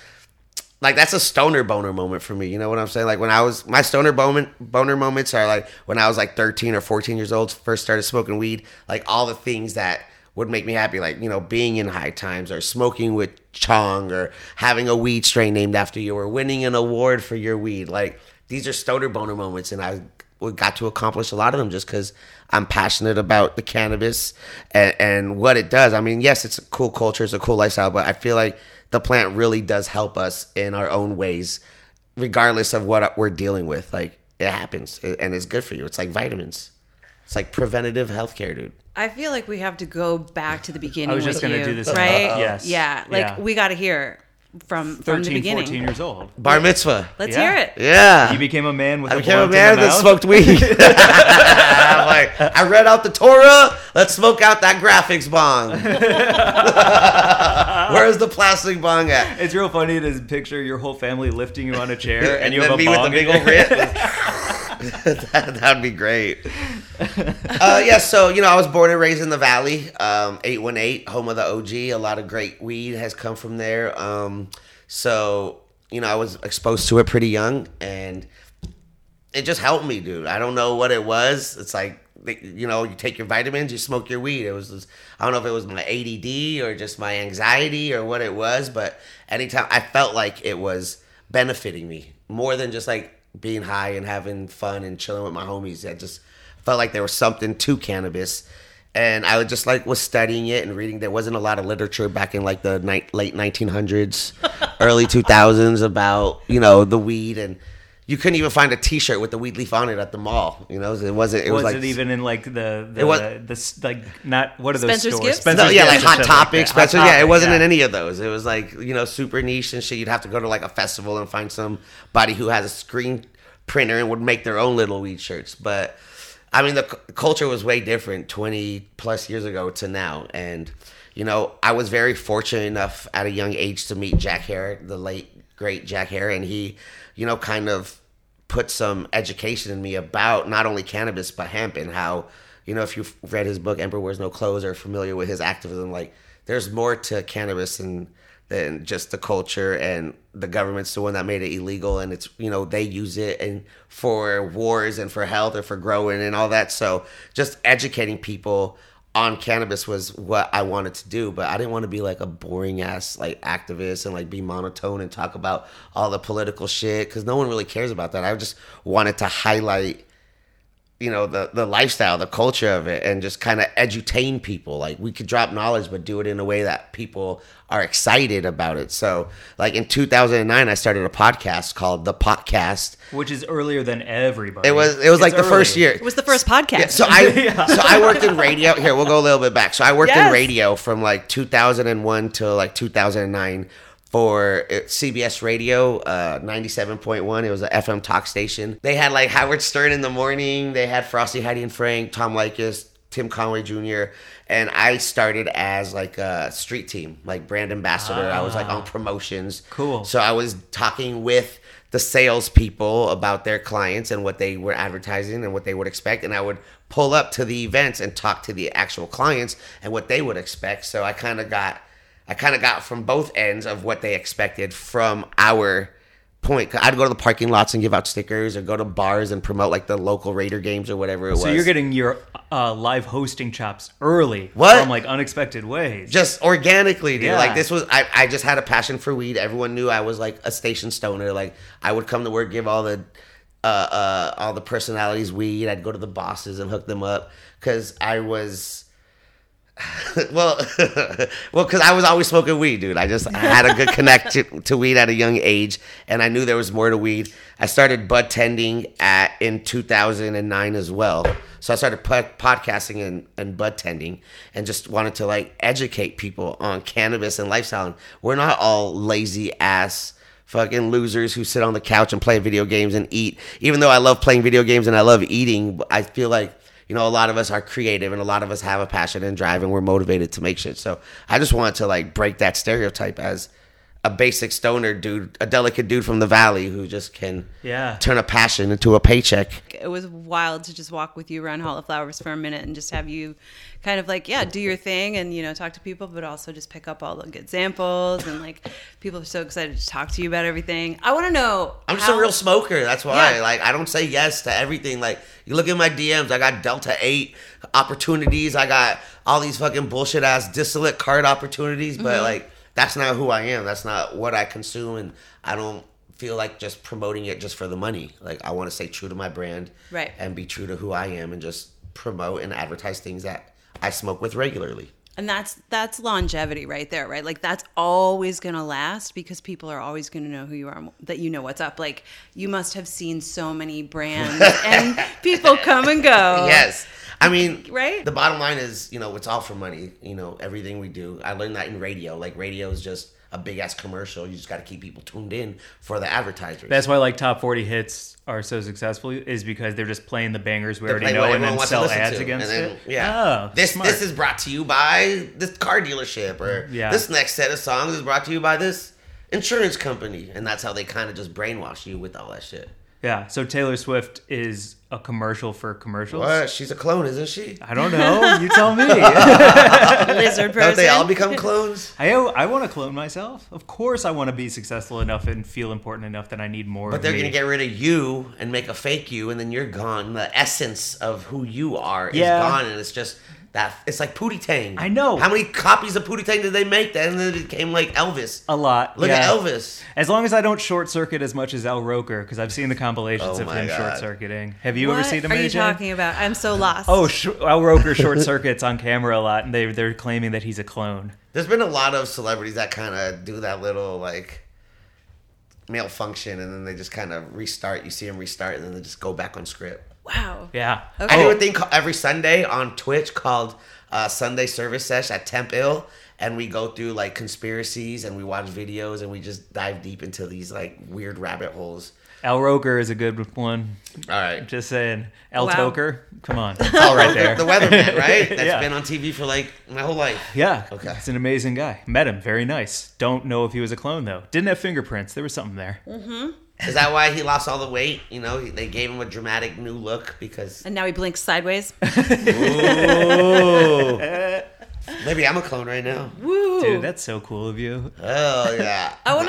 like, that's a stoner boner moment for me. You know what I'm saying? Like, when I was, my stoner boner moments are like when I was like 13 or 14 years old, first started smoking weed, like all the things that would make me happy, like, you know, being in High Times or smoking with Chong or having a weed strain named after you or winning an award for your weed. Like, these are stoner boner moments, and I got to accomplish a lot of them just because I'm passionate about the cannabis and what it does. I mean, yes, it's a cool culture, it's a cool lifestyle, but I feel like the plant really does help us in our own ways, regardless of what we're dealing with. Like, it happens, and it's good for you. It's like vitamins. It's like preventative healthcare, dude. I feel like we have to go back to the beginning. I was just going to do this, right? Yes. Yeah. Like, we got to hear from the beginning. 14 years old. Bar mitzvah. Let's hear it. Yeah. You became a man with a blunt in the mouth. I became a man that smoked weed. I'm like, I read out the Torah. Let's smoke out that graphics bong. Where's the plastic bong at? It's real funny to picture your whole family lifting you on a chair, and you have a bong. And me with a big old rip. That'd be great. Yeah, so, you know, I was born and raised in the Valley, 818, home of the OG. A lot of great weed has come from there. So, you know, I was exposed to it pretty young, and it just helped me, dude. I don't know what it was. It's like, you know, you take your vitamins, you smoke your weed. It was just, I don't know if it was my ADD or just my anxiety or what it was, but anytime I felt like it was benefiting me more than just like being high and having fun and chilling with my homies. I just felt like there was something to cannabis, and I would just like was studying it and reading. There wasn't a lot of literature back in like the late 1900s, early 2000s about, you know, the weed, and you couldn't even find a T-shirt with the weed leaf on it at the mall. You know, it wasn't. It was like, it even in like what are those Spencer's stores? Gifts? Spencer's, no, yeah, like Hot Topic, Spencer. Yeah, it wasn't in any of those. It was like, you know, super niche and shit. You'd have to go to like a festival and find somebody who has a screen printer and would make their own little weed shirts. But I mean, the culture was way different 20 plus years ago to now, and you know, I was very fortunate enough at a young age to meet Jack Herrick, the late great Jack Herrick, and he, you know, kind of put some education in me about not only cannabis but hemp, and how, you know, if you've read his book Emperor Wears No Clothes or familiar with his activism, like there's more to cannabis than just the culture, and the government's the one that made it illegal, and it's, you know, they use it and for wars and for health and for growing and all that. So just educating people on cannabis was what I wanted to do, but I didn't want to be like a boring ass like activist and like be monotone and talk about all the political shit, because no one really cares about that. I just wanted to highlight you know, the lifestyle, the culture of it, and just kind of edutain people. Like, we could drop knowledge, but do it in a way that people are excited about it. So, like, in 2009, I started a podcast called The Podcast, which is earlier than everybody. It was like early. The first year. It was the first podcast. Yeah, so I worked in radio. Here, we'll go a little bit back. So I worked in radio from like 2001 to like 2009 for CBS Radio, 97.1. It was an FM talk station. They had like Howard Stern in the morning. They had Frosty, Heidi and Frank, Tom Likas, Tim Conway Jr. And I started as like a street team, like brand ambassador. I was like on promotions. Cool. So I was talking with the salespeople about their clients and what they were advertising and what they would expect. And I would pull up to the events and talk to the actual clients and what they would expect. So I kind of got from both ends of what they expected from our point. I'd go to the parking lots and give out stickers, or go to bars and promote like the local Raider games or whatever it was. So you're getting your live hosting chops early from like unexpected ways. Just organically, dude. Yeah. Like this was, I just had a passion for weed. Everyone knew I was like a station stoner. Like I would come to work, give all the personalities weed. I'd go to the bosses and hook them up because I was... well, because I was always smoking weed, dude. I had a good connection to weed at a young age, and I knew there was more to weed. I started bud tending in 2009 as well. So I started podcasting and bud tending, and just wanted to like educate people on cannabis and lifestyle. And we're not all lazy ass fucking losers who sit on the couch and play video games and eat. Even though I love playing video games and I love eating, I feel like, you know, a lot of us are creative and a lot of us have a passion and drive, and we're motivated to make shit. So I just wanted to like break that stereotype as a basic stoner dude, a delicate dude from the valley who just can turn a passion into a paycheck. It was wild to just walk with you around Hall of Flowers for a minute and just have you kind of like, do your thing and, you know, talk to people, but also just pick up all the good samples. And like, people are so excited to talk to you about everything. I want to know. I'm just a real smoker. That's why like, I don't say yes to everything. Like, you look at my DMs, I got Delta 8 opportunities. I got all these fucking bullshit ass distillate card opportunities. But like, that's not who I am. That's not what I consume. And I don't feel like just promoting it just for the money. Like, I want to stay true to my brand and be true to who I am and just promote and advertise things that I smoke with regularly. And that's longevity right there, right? Like, that's always going to last because people are always going to know who you are, that you know what's up. Like, you must have seen so many brands and people come and go. Yes. I mean, right? The bottom line is, you know, it's all for money. You know, everything we do. I learned that in radio. Like, radio is just a big-ass commercial. You just got to keep people tuned in for the advertisers. That's why, like, Top 40 hits are so successful, is because they're just playing the bangers we already know and then sell ads against it. Yeah. Oh, this is brought to you by this car dealership, or this next set of songs is brought to you by this insurance company. And that's how they kind of just brainwash you with all that shit. Yeah, so Taylor Swift is a commercial for commercials. What? She's a clone, isn't she? I don't know. You tell me. Lizard person. Don't they all become clones? I want to clone myself. Of course I want to be successful enough and feel important enough that I need more. But they're going to get rid of you and make a fake you, and then you're gone. The essence of who you are is gone, and it's just... It's like Pootie Tang. I know. How many copies of Pootie Tang did they make? And then it became like Elvis. A lot. Look at Elvis. As long as I don't short circuit as much as Al Roker, because I've seen the compilations of him short circuiting. Have you ever seen him? What are you talking about? I'm so lost. Oh, Al Roker short circuits on camera a lot, and they're claiming that he's a clone. There's been a lot of celebrities that kind of do that little like malfunction, and then they just kind of restart. You see them restart, and then they just go back on script. Wow. Yeah. Okay. I do a thing every Sunday on Twitch called Sunday Service Sesh at Temp Ill, and we go through like conspiracies and we watch videos and we just dive deep into these like weird rabbit holes. Al Roker is a good one. All right. Just saying. Toker. Come on. It's all right there. The weatherman, right? That's been on TV for like my whole life. Yeah. Okay. It's an amazing guy. Met him. Very nice. Don't know if he was a clone though. Didn't have fingerprints. There was something there. Mm-hmm. Is that why he lost all the weight? You know, they gave him a dramatic new look because... And now he blinks sideways. Ooh. Maybe I'm a clone right now. Woo. Dude, that's so cool of you. Oh, yeah. I want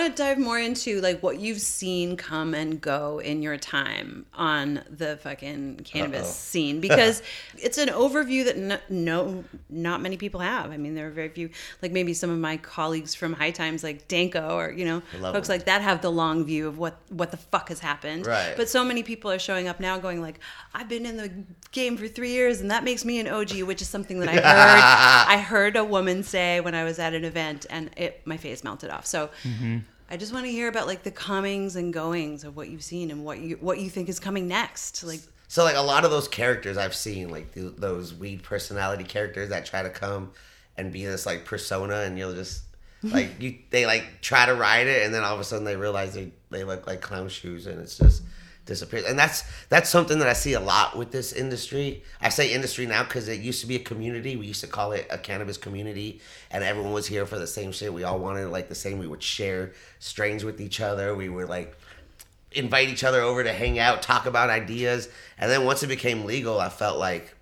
to want to dive more into like what you've seen come and go in your time on the fucking cannabis scene, because it's an overview that not many people have. I mean, there are very few, like maybe some of my colleagues from High Times, like Danko, or, you know, folks like that have the long view of what the fuck has happened. Right. But so many people are showing up now going like, I've been in the game for 3 years and that makes me an OG, which is something that I heard. I heard a woman say when I was at an event, and my face melted off. So I just want to hear about like the comings and goings of what you've seen and what you think is coming next. Like, so like a lot of those characters I've seen, like those weed personality characters that try to come and be this like persona, and you'll just like they like try to ride it, and then all of a sudden they realize they look like clown shoes, and it's just disappears. And that's something that I see a lot with this industry. I say industry now because it used to be a community. We used to call it a cannabis community, and everyone was here for the same shit. We all wanted like the same. We would share strains with each other. We would like invite each other over to hang out, talk about ideas. And then once it became legal, I felt like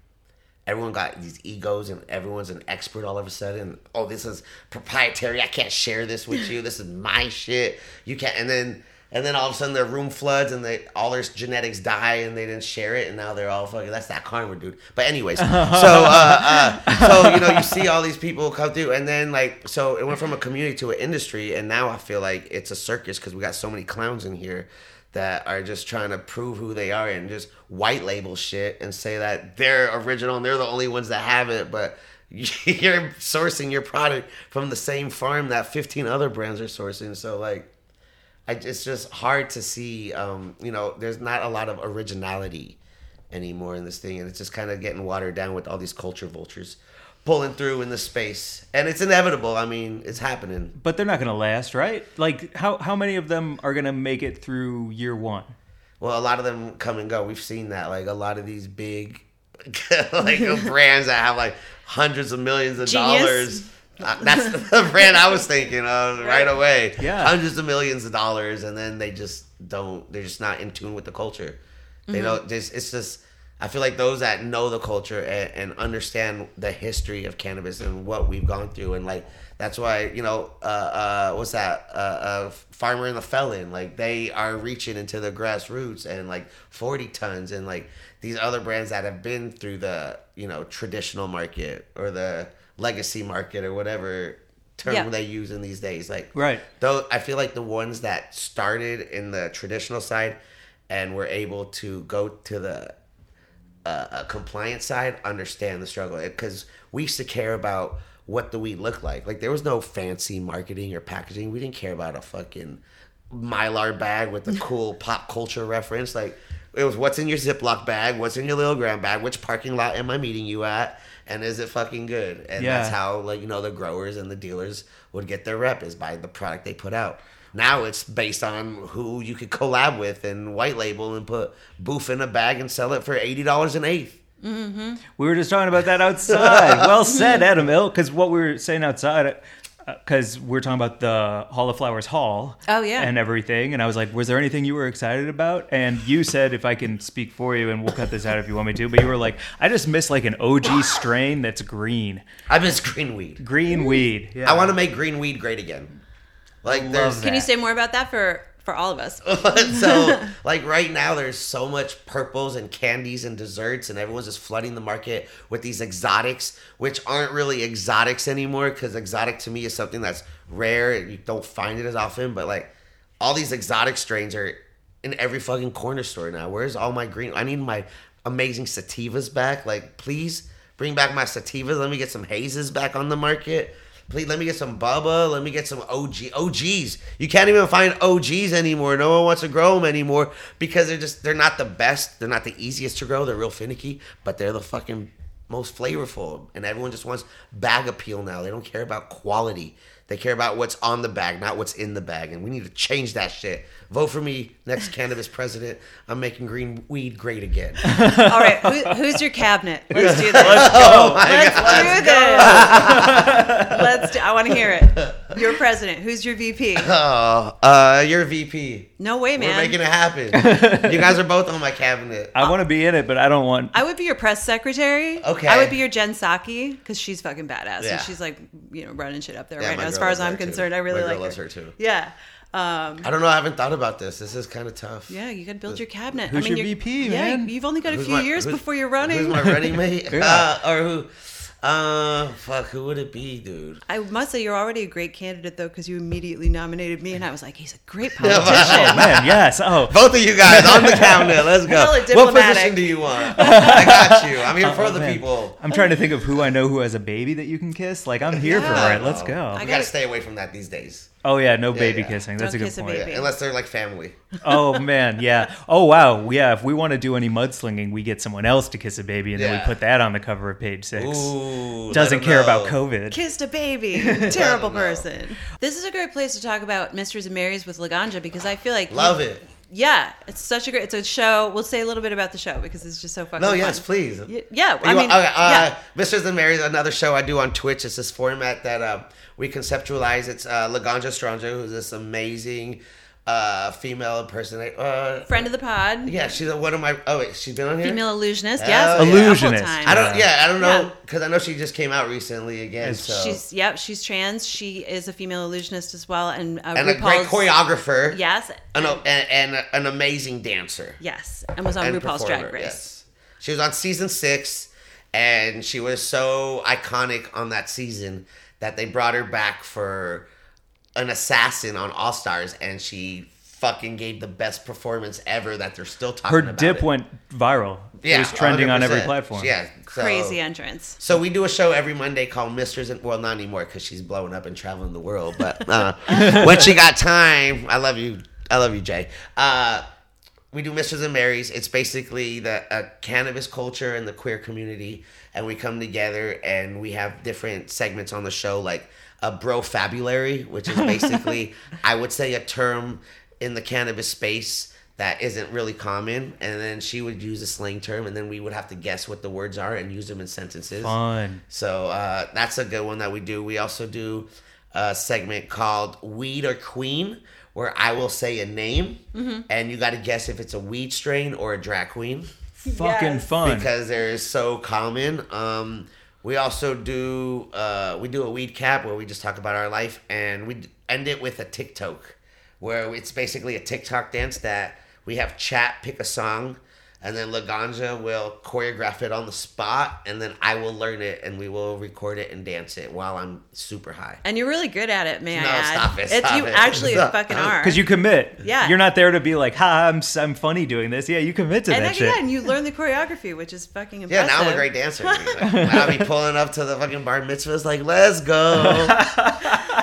everyone got these egos and everyone's an expert all of a sudden. Oh, this is proprietary. I can't share this with you. This is my shit. You can't. And then all of a sudden their room floods and all their genetics die and they didn't share it, and now they're all fucking, that's that karma, dude. But anyways, so you know, you see all these people come through, and then like, so it went from a community to an industry, and now I feel like it's a circus because we got so many clowns in here that are just trying to prove who they are and just white label shit and say that they're original and they're the only ones that have it, but you're sourcing your product from the same farm that 15 other brands are sourcing. So like, it's just hard to see, you know, there's not a lot of originality anymore in this thing. And it's just kind of getting watered down with all these culture vultures pulling through in the space. And it's inevitable. I mean, it's happening. But they're not going to last, right? Like, how many of them are going to make it through year one? Well, a lot of them come and go. We've seen that. Like, a lot of these big like brands that have, like, hundreds of millions of dollars. That's the brand I was thinking of right away. Yeah. Hundreds of millions of dollars, and then they're just not in tune with the culture. They don't. It's just, I feel like those that know the culture and understand the history of cannabis and what we've gone through, and like that's why, you know, what's that? Farmer and the Felon, like they are reaching into the grassroots, and like 40 Tons and like these other brands that have been through the, you know, traditional market or the legacy market or whatever term they use in these days. Like, right. Though I feel like the ones that started in the traditional side and were able to go to the compliance side understand the struggle, because we used to care about what the weed looked like. Like, there was no fancy marketing or packaging. We didn't care about a fucking Mylar bag with a cool pop culture reference. Like, it was what's in your Ziploc bag, what's in your little gram bag, which parking lot am I meeting you at? And is it fucking good? And that's how, like, you know, the growers and the dealers would get their rep, is by the product they put out. Now it's based on who you could collab with and white label and put boof in a bag and sell it for $80 an eighth. Mm-hmm. We were just talking about that outside. Well said, Adam Ill, because what we were saying outside, because we're talking about the Hall of Flowers Hall and everything. And I was like, was there anything you were excited about? And you said, if I can speak for you, and we'll cut this out if you want me to, but you were like, I just miss like an OG strain that's green. I miss green weed. Green weed. Yeah. I want to make green weed great again. Like, there's. Can you say more about that for all of us? So, like, right now there's so much purples and candies and desserts, and everyone's just flooding the market with these exotics, which aren't really exotics anymore, because exotic to me is something that's rare and you don't find it as often. But like, all these exotic strains are in every fucking corner store now. Where's all my green? I need my amazing sativas back. Like, please bring back my sativas. Let me get some hazes back on the market. Please, let me get some Bubba. Let me get some OGs. You can't even find OGs anymore. No one wants to grow them anymore because they're not the best. They're not the easiest to grow. They're real finicky, but they're the fucking most flavorful. And everyone just wants bag appeal now. They don't care about quality. They care about what's on the bag, not what's in the bag. And we need to change that shit. Vote for me, next cannabis president. I'm making green weed great again. All right, who's your cabinet? Let's do this. Let's go. Oh my God. Let's do this. I want to hear it. Your president. Who's your VP? Oh, your VP. No way, man. We're making it happen. You guys are both on my cabinet. I want to be in it, but I don't want. I would be your press secretary. Okay. I would be your Jen Psaki, because she's fucking badass. Yeah. And she's like, you know, running shit up there right now. as far as I'm concerned. I really like her. My girl loves her too. Yeah. I don't know. I haven't thought about this. This is kind of tough. Yeah, you got to build your cabinet. Who's your VP, man? You've only got a few years before you're running. Who's my running mate? Fuck, who would it be, dude? I must say, you're already a great candidate, though, because you immediately nominated me, and I was like, he's a great politician. Oh, man, yes. Oh, both of you guys on the cabinet. Let's go. What position do you want? I got you. I'm here for the people. I'm trying to think of who I know who has a baby that you can kiss. Like, I'm here for it. Let's go. I got to stay away from that these days. Oh, yeah, no baby kissing. That's a good point. Yeah, unless they're like family. Oh, man, yeah. Oh, wow, yeah. If we want to do any mudslinging, we get someone else to kiss a baby, and then we put that on the cover of page 6. Ooh, doesn't care about COVID. Kissed a baby. Terrible person. This is a great place to talk about Misters and Marys with Laganja, because I feel like... Love it. Yeah, it's such a great... It's a show. We'll say a little bit about the show, because it's just so fucking fun. No, yes, please. Yeah, I mean... Misters and Marys, another show I do on Twitch. It's this format that... we conceptualize. It's Laganja Stranjo, who's this amazing female impersonator. Friend of the pod. Yeah, she's one of my... Oh, wait, she's been on here? Female illusionist, yes. Oh, illusionist. Yeah. I don't know, because I know she just came out recently again. So. She's trans. She is a female illusionist as well. And a great choreographer. Yes. And an amazing dancer. Yes, and was on RuPaul's Drag Race. Yes. She was on season 6, and she was so iconic on that season that they brought her back for an assassin on All Stars, and she fucking gave the best performance ever that they're still talking about. Her dip went viral. Yeah, it was trending 100%. On every platform. Yeah, so, crazy entrance. So we do a show every Monday called Misters and... Well, not anymore, because she's blowing up and traveling the world. But when she got time... I love you, Jay. We do Misters and Marys. It's basically the cannabis culture and the queer community. And we come together and we have different segments on the show, like a brofabulary, which is basically, I would say, a term in the cannabis space that isn't really common. And then she would use a slang term, and then we would have to guess what the words are and use them in sentences. Fun. So that's a good one that we do. We also do a segment called Weed or Queen, where I will say a name, and you got to guess if it's a weed strain or a drag queen. Fucking fun. Because they're so common. We also do a weed cap where we just talk about our life, and we end it with a TikTok, where it's basically a TikTok dance that we have chat pick a song, and then Laganja will choreograph it on the spot, and then I will learn it, and we will record it and dance it while I'm super high. And you're really good at it, may I add. Stop it. You actually fucking are. Because you commit. Yeah. You're not there to be like, ha, I'm funny doing this. Yeah, you commit to that shit. And you learn the choreography, which is fucking impressive. Yeah, now I'm a great dancer. I'll be pulling up to the fucking bar mitzvahs like, let's go.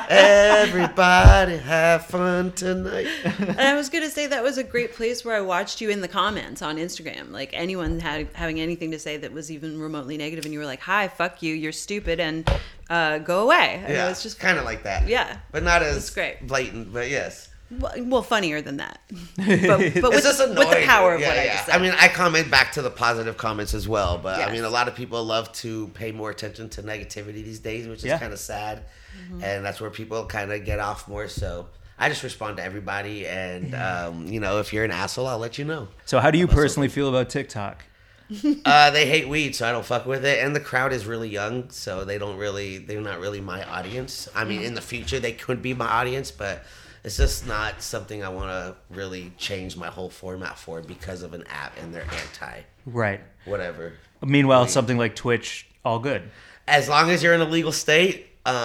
Everybody have fun tonight. And I was going to say, that was a great place where I watched you in the comments on Instagram. Like anyone having anything to say that was even remotely negative, and you were like, "Hi, fuck you, you're stupid, and go away." And it was just kind of like that. Yeah, but not as great. Blatant. But yes, well, funnier than that. But with the power of what I just said. I mean, I comment back to the positive comments as well. But I mean, a lot of people love to pay more attention to negativity these days, which is kind of sad, and that's where people kind of get off more. So I just respond to everybody, and if you're an asshole, I'll let you know. So how do you personally feel about TikTok? They hate weed, so I don't fuck with it. And the crowd is really young, so they're not really my audience. I mean, in the future, they could be my audience, but it's just not something I want to really change my whole format for because of an app and they're anti. Right. Whatever. Meanwhile, something like Twitch, all good. As long as you're in a legal state, you're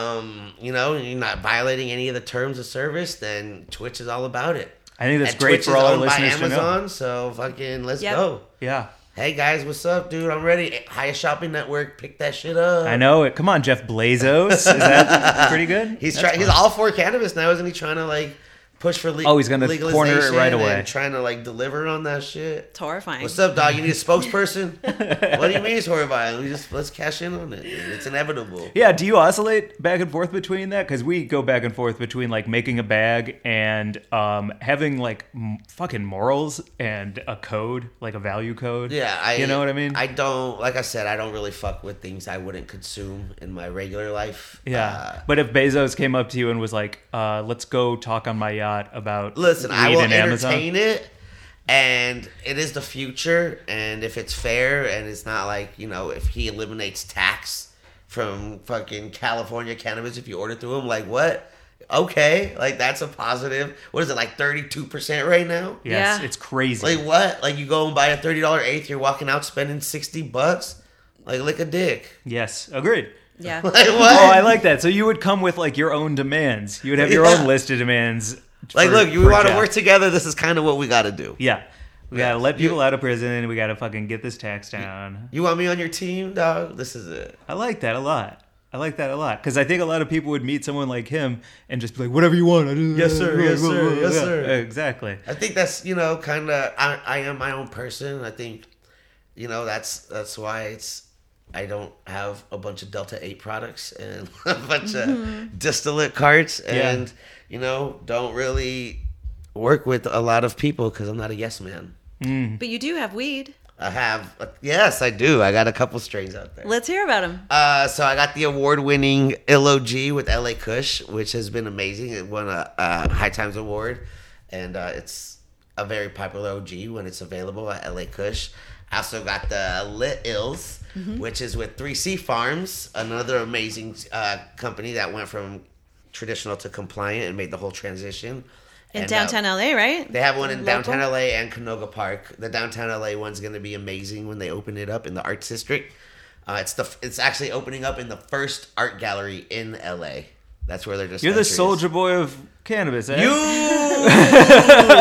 not violating any of the terms of service, then Twitch is all about it. I think that's great for all our listeners to know. Twitch is owned by Amazon, so fucking let's go. Yeah. Hey guys, what's up, dude? I'm ready. Highest Shopping Network, pick that shit up. I know it. Come on, Jeff Bezos. Is that pretty good? He's all for cannabis now, isn't he? Trying to push for legalization. Oh, he's going to corner it right away. And trying to deliver on that shit. It's horrifying. What's up, dog? You need a spokesperson? What do you mean it's horrifying? Let's cash in on it. It's inevitable. Yeah. Do you oscillate back and forth between that? Because we go back and forth between making a bag and having fucking morals and a code, a value code. Yeah. You know what I mean? I don't. Like I said, I don't really fuck with things I wouldn't consume in my regular life. Yeah. But if Bezos came up to you and was like, "Let's go talk on my yacht." About Listen, I will entertain Amazon. It, and it is the future. And if it's fair, and it's not if he eliminates tax from fucking California Cannabis if you order through them. Like, what? Okay, like that's a positive. What is it, like 32% right now? Yes, yeah. It's crazy. Like what? Like you go and buy a $30 eighth, you're walking out spending $60. Like lick a dick. Yes, agreed. Yeah. Like what? Oh, I like that. So you would come with like your own demands. You would have your own list of demands. Like, look, you want to work together. This is kind of what we got to do. Yeah. We got to let people out of prison. We got to fucking get this tax down. You want me on your team, dog? This is it. I like that a lot. I like that a lot. Because I think a lot of people would meet someone like him and just be like, whatever you want. Yes, sir. Yes, sir. Yes, sir. Exactly. I think that's, you know, kind of, I am my own person. I think, you know, that's why it's, I don't have a bunch of Delta 8 products and a bunch of distillate carts and, you know, don't really work with a lot of people because I'm not a yes man. Mm. But you do have weed. I have. Yes, I do. I got a couple strains out there. Let's hear about them. So I got the award-winning LOG with LA Kush, which has been amazing. It won a High Times award, and it's a very popular OG when it's available at LA Kush. I also got the Lit Ills, which is with 3C Farms, another amazing company that went from traditional to compliant and made the whole transition. In downtown LA, right? They have one in downtown LA and Canoga Park. The downtown LA one's going to be amazing when they open it up in the Arts District. It's actually opening up in the first art gallery in LA. That's where they're just. You're the Soldier Boy of cannabis, eh? You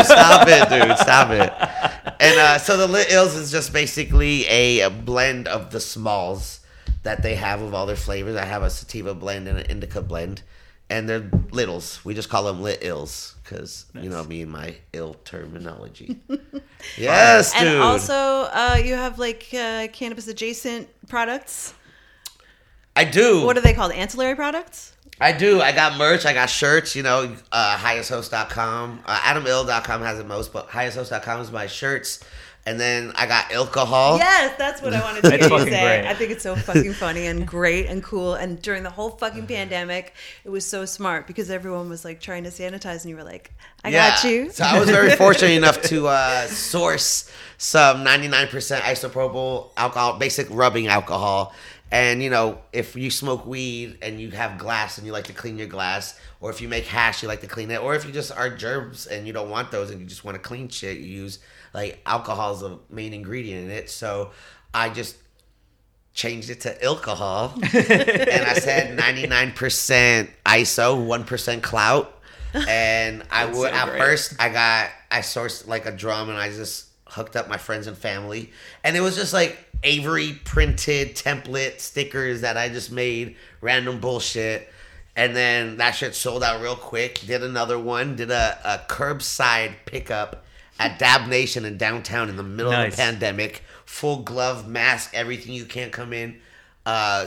stop it, dude! Stop it. And so the Lit Ills is just basically a blend of the smalls that they have of all their flavors. I have a sativa blend and an indica blend. And they're littles. We just call them Lit Ills because, you know, me and my ill terminology. Yes, dude. And also you have, like, cannabis-adjacent products. I do. What are they called? Ancillary products? I do. I got merch. I got shirts, you know, highesthost.com. Adamill.com has the most, but highesthost.com is my shirts. And then I got alcohol. Yes, that's what I wanted to say. Great. I think it's so fucking funny and great and cool. And during the whole fucking pandemic, it was so smart because everyone was like trying to sanitize and you were like, I got you. So I was very fortunate enough to source some 99% isopropyl alcohol, basic rubbing alcohol. And, you know, if you smoke weed and you have glass and you like to clean your glass, or if you make hash, you like to clean it, or if you just are germs and you don't want those and you just want to clean shit, you use, like, alcohol is the main ingredient in it. So I just changed it to alcohol, and I said 99% ISO, 1% clout. And I would, so at first, I sourced, like, a drum, and I just hooked up my friends and family. And it was just, like, Avery printed template stickers that I just made, random bullshit, and then that shit sold out real quick. Did another one, did a curbside pickup at Dab Nation in downtown in the middle of the pandemic, full glove, mask, everything, you can't come in.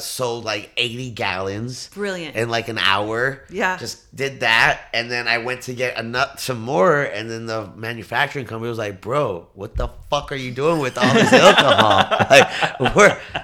Sold like 80 gallons. Brilliant. In like an hour. Yeah. Just did that. And then I went to get some more. And then the manufacturing company was like, bro, what the fuck are you doing with all this alcohol? I'm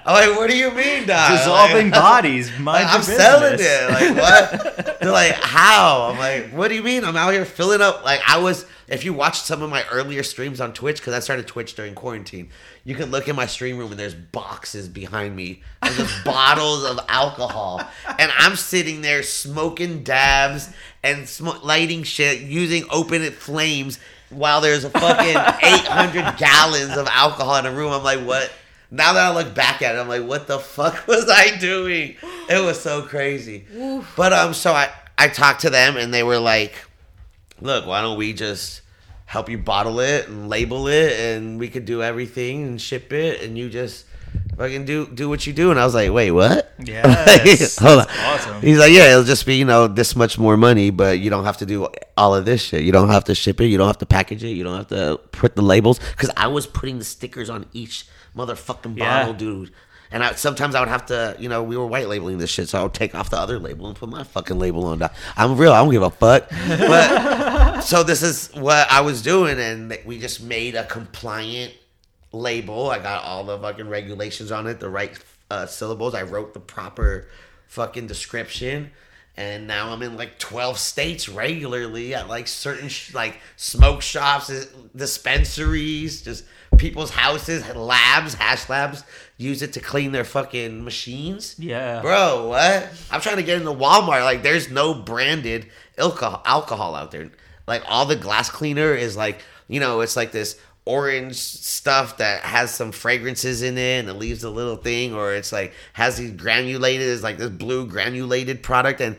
like, what do you mean, dog? Dissolving bodies. I'm selling it. Like, what? They're like, how? I'm like, what do you mean? I'm out here filling up. Like, I was, if you watched some of my earlier streams on Twitch, because I started Twitch during quarantine, you can look in my stream room and there's boxes behind me of just bottles of alcohol. And I'm sitting there smoking dabs and lighting shit, using open flames while there's a fucking 800 gallons of alcohol in a room. I'm like, what? Now that I look back at it, I'm like, what the fuck was I doing? It was so crazy. Oof. But so I talked to them and they were like, look, why don't we just help you bottle it and label it, and we could do everything and ship it, and you just fucking do what you do. And I was like, wait, what? Yeah, hold on. Awesome. He's like, yeah, it'll just be, you know, this much more money, but you don't have to do all of this shit. You don't have to ship it. You don't have to package it. You don't have to put the labels, because I was putting the stickers on each motherfucking bottle, dude. And sometimes I would have to, you know, we were white labeling this shit, so I would take off the other label and put my fucking label on. I'm real. I don't give a fuck. But so this is what I was doing, and we just made a compliant label. I got all the fucking regulations on it, the right syllables. I wrote the proper fucking description. And now I'm in like 12 states regularly at like certain like smoke shops, dispensaries, just people's houses, labs, hash labs, use it to clean their fucking machines. Yeah. Bro, what? I'm trying to get into Walmart. Like, there's no branded alcohol out there. Like, all the glass cleaner is like, you know, it's like this orange stuff that has some fragrances in it and it leaves a little thing, or it's like has these granulated, it's like this blue granulated product. And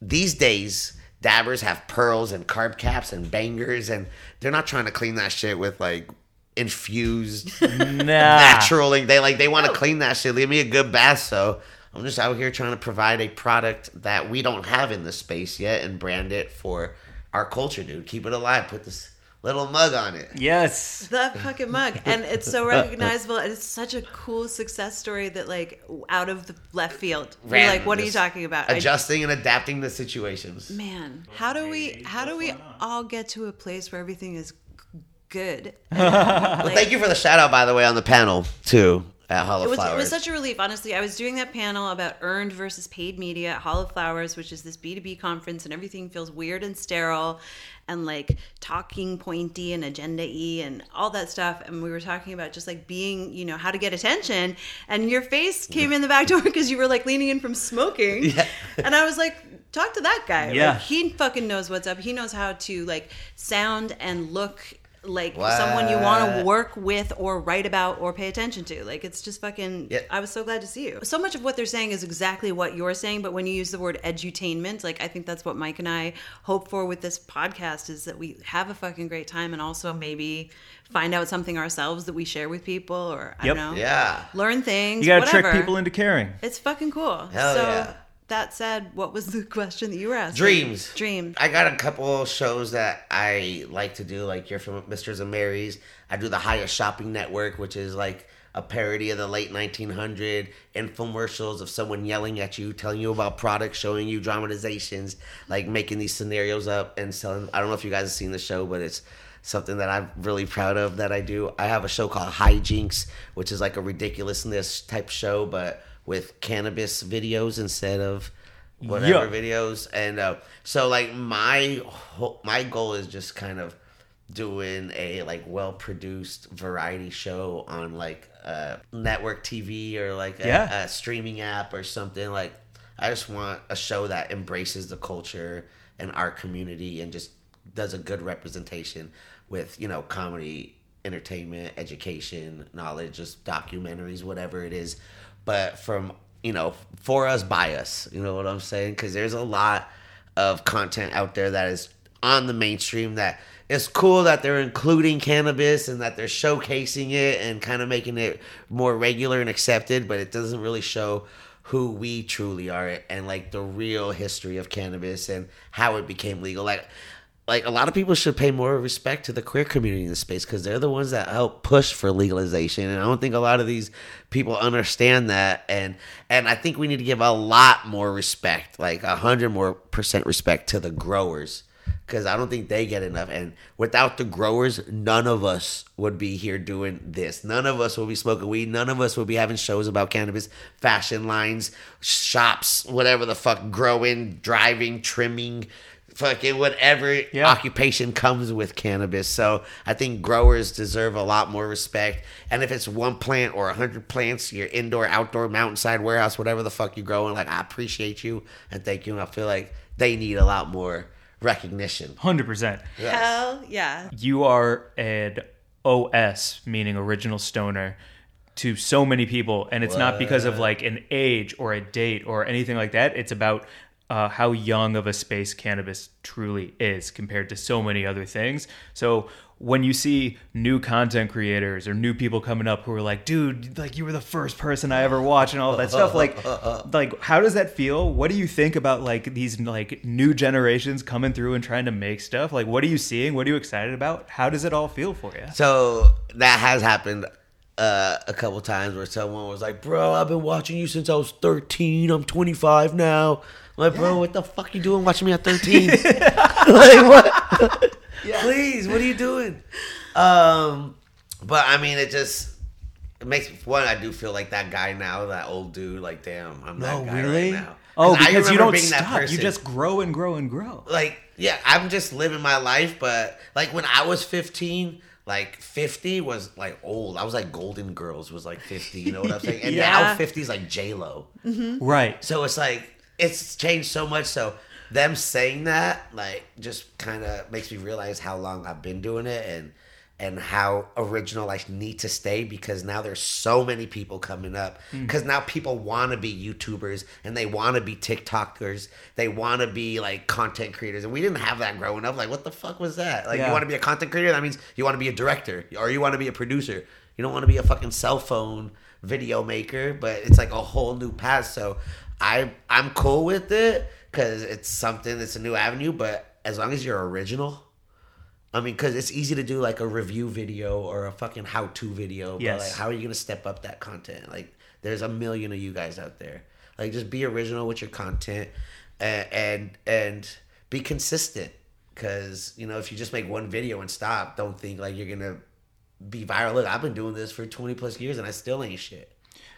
these days, dabbers have pearls and carb caps and bangers, and they're not trying to clean that shit with like infused naturally. They want to clean that shit. Leave me a good bath. So I'm just out here trying to provide a product that we don't have in this space yet and brand it for our culture, dude. Keep it alive. Put this little mug on it. Yes. That fucking mug. And it's so recognizable. And it's such a cool success story that, like, out of the left field. You're like, what are you talking about? Adjusting and adapting the situations. Man, how do we all get to a place where everything is good? Well, thank you for the shout out, by the way, on the panel, too. At Hall of Flowers. It was such a relief, honestly. I was doing that panel about earned versus paid media at Hall of Flowers, which is this B2B conference, and everything feels weird and sterile and like talking pointy and agenda-y and all that stuff. And we were talking about just like being, you know, how to get attention. And your face came in the back door because you were like leaning in from smoking. Yeah. And I was like, talk to that guy. Yeah. Like, he fucking knows what's up. He knows how to like sound and look like someone you want to work with or write about or pay attention to. Like, it's just fucking, yeah. I was so glad to see you. So much of what they're saying is exactly what you're saying, but when you use the word edutainment, like, I think that's what Mike and I hope for with this podcast, is that we have a fucking great time and also maybe find out something ourselves that we share with people, or I don't know. Yeah. Learn things. You gotta trick people into caring. It's fucking cool. Hell so, yeah. That said, what was the question that you were asking? Dreams. I got a couple shows that I like to do. Like, you're from Misters and Marys. I do the Highest Shopping Network, which is like a parody of the late 1900s infomercials of someone yelling at you, telling you about products, showing you dramatizations, like making these scenarios up and selling. I don't know if you guys have seen the show, but it's something that I'm really proud of that I do. I have a show called Hijinks, which is like a ridiculousness type show, but with cannabis videos instead of whatever videos. And so like my goal is just kind of doing a like well-produced variety show on like network TV or like a streaming app or something. Like, I just want a show that embraces the culture and our community and just does a good representation with, you know, comedy, entertainment, education, knowledge, just documentaries, whatever it is. But from, you know, for us, by us, you know what I'm saying? Because there's a lot of content out there that is on the mainstream that it's cool that they're including cannabis and that they're showcasing it and kind of making it more regular and accepted, but it doesn't really show who we truly are and like the real history of cannabis and how it became legal. Like, a lot of people should pay more respect to the queer community in this space because they're the ones that help push for legalization. And I don't think a lot of these people understand that. And I think we need to give a lot more respect, like 100% more respect to the growers, because I don't think they get enough. And without the growers, none of us would be here doing this. None of us will be smoking weed. None of us will be having shows about cannabis, fashion lines, shops, whatever the fuck, growing, driving, trimming, fucking whatever occupation comes with cannabis. So I think growers deserve a lot more respect. And if it's one plant or 100 plants, your indoor, outdoor, mountainside, warehouse, whatever the fuck you grow in, like, I appreciate you and thank you. And I feel like they need a lot more recognition. 100%. Yes. Hell yeah. You are an OS, meaning original stoner, to so many people. And it's not because of like an age or a date or anything like that. It's about how young of a space cannabis truly is compared to so many other things. So when you see new content creators or new people coming up who are like, dude, like, you were the first person I ever watched and all that stuff, like, how does that feel? What do you think about like these like new generations coming through and trying to make stuff? Like, what are you seeing? What are you excited about? How does it all feel for you? So that has happened a couple times where someone was like, bro, I've been watching you since I was 13. I'm 25 now. Like, bro, what the fuck you doing watching me at 13? Like, what? Please, what are you doing? But I mean, it makes me, one, I do feel like that guy now, that old dude. Like, damn, I'm that guy right now. Oh, because you don't stop. You just grow and grow and grow. Like, yeah, I'm just living my life. But like when I was 15, Like 50 was like old. I was like Golden Girls was like 50. You know what I'm saying? And now 50 is like J-Lo. Mm-hmm. Right. So it's like, it's changed so much. So them saying that like just kind of makes me realize how long I've been doing it and how original I need to stay, because now there's so many people coming up. Because now people want to be YouTubers and they want to be TikTokers. They want to be like content creators. And we didn't have that growing up. Like, what the fuck was that? Like, you want to be a content creator? That means you want to be a director or you want to be a producer. You don't want to be a fucking cell phone video maker, but it's like a whole new path. So I'm cool with it because it's something that's a new avenue. But as long as you're original... I mean, because it's easy to do like a review video or a fucking how-to video. Yes. But like, how are you going to step up that content? Like, there's a million of you guys out there. Like, just be original with your content and be consistent. Because, you know, if you just make one video and stop, don't think like you're going to be viral. Look, I've been doing this for 20 plus years and I still ain't shit.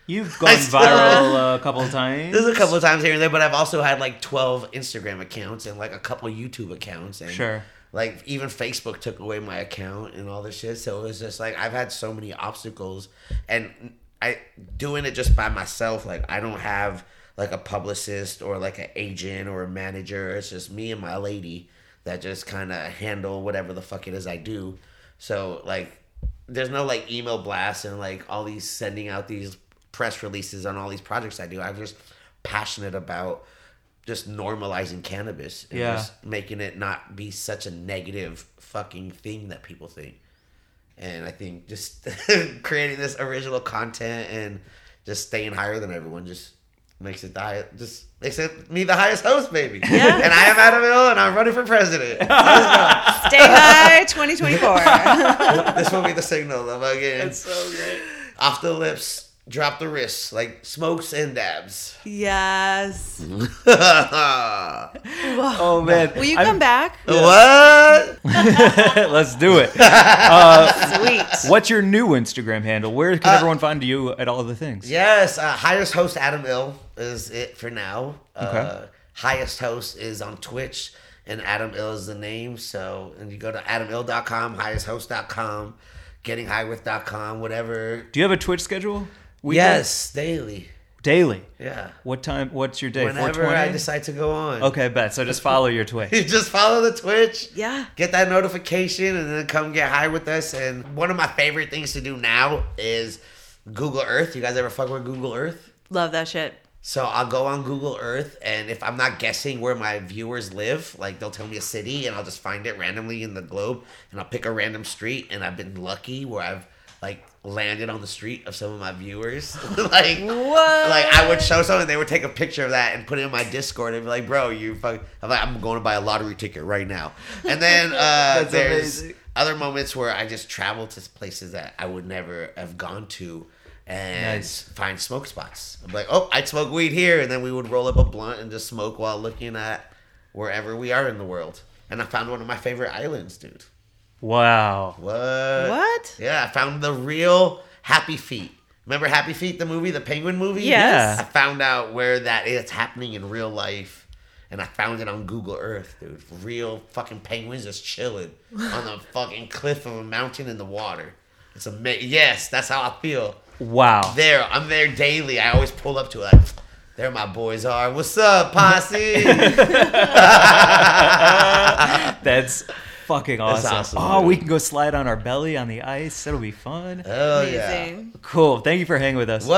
You've gone viral a couple of times. There's a couple of times here and there, but I've also had like 12 Instagram accounts and like a couple YouTube accounts. And sure. Like, even Facebook took away my account and all this shit. So it was just like, I've had so many obstacles. And doing it just by myself, like, I don't have, like, a publicist or, like, an agent or a manager. It's just me and my lady that just kind of handle whatever the fuck it is I do. So, like, there's no, like, email blasts and, like, all these sending out these press releases on all these projects I do. I'm just passionate about just normalizing cannabis and just making it not be such a negative fucking thing that people think. And I think just creating this original content and just staying higher than everyone just makes it me the highest host, baby. Yeah. And I am Adam Ill and I'm running for president. Stay high 2024. This will be the signal of again. It's so great. Off the lips. Drop the wrists, like smokes and dabs. Yes. Oh, man. Will you come back? What? Let's do it. Sweet. What's your new Instagram handle? Where can everyone find you at all of the things? Yes. Highest Host Adam Ill is it for now. Okay. Highest Host is on Twitch, and Adam Ill is the name. So, and you go to adamill.com, highesthost.com, gettinghighwith.com, whatever. Do you have a Twitch schedule? Yes, daily. Daily? Yeah. What time? What's your day? Whenever I decide to go on. Okay, bet. So just follow your Twitch. Just follow the Twitch. Yeah. Get that notification and then come get high with us. And one of my favorite things to do now is Google Earth. You guys ever fuck with Google Earth? Love that shit. So I'll go on Google Earth, and if I'm not guessing where my viewers live, like they'll tell me a city, and I'll just find it randomly in the globe, and I'll pick a random street, and I've been lucky where I've like landed on the street of some of my viewers. Like, what? Like I would show someone, they would take a picture of that and put it in my Discord and be like, "Bro, you fuck." I'm like, "I'm going to buy a lottery ticket right now." And then there's other moments where I just travel to places that I would never have gone to. And find smoke spots. I'm like, oh, I'd smoke weed here. And then we would roll up a blunt and just smoke while looking at wherever we are in the world. And I found one of my favorite islands, dude. Wow. What? Yeah, I found the real Happy Feet. Remember Happy Feet, the movie, the penguin movie? Yes. I found out where that is happening in real life. And I found it on Google Earth, dude. Real fucking penguins just chilling on the fucking cliff of a mountain in the water. It's amazing. Yes, that's how I feel. Wow. I'm there daily. I always pull up to it. Like, there my boys are. What's up, posse? That's fucking awesome. That's awesome. Oh, dude. We can go slide on our belly on the ice. It'll be fun. Oh, amazing. Yeah. Cool. Thank you for hanging with us. What?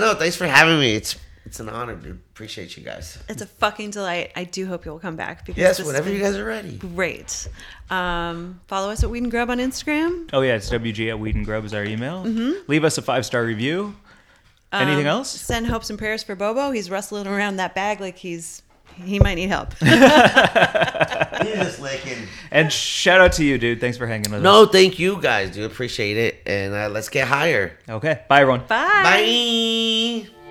No, thanks for having me. It's an honor, dude. Appreciate you guys. It's a fucking delight. I do hope you'll come back. Because yes, whenever you guys are ready. Great. Follow us at Weed and Grub on Instagram. Oh, yeah. It's WG@WeedandGrub is our email. Mm-hmm. Leave us a 5-star review. Anything else? Send hopes and prayers for Bobo. He's rustling around that bag like he might need help. He's just licking. And shout out to you, dude. Thanks for hanging with us. No, thank you guys, dude. Appreciate it. And let's get higher. Okay. Bye, everyone. Bye. Bye.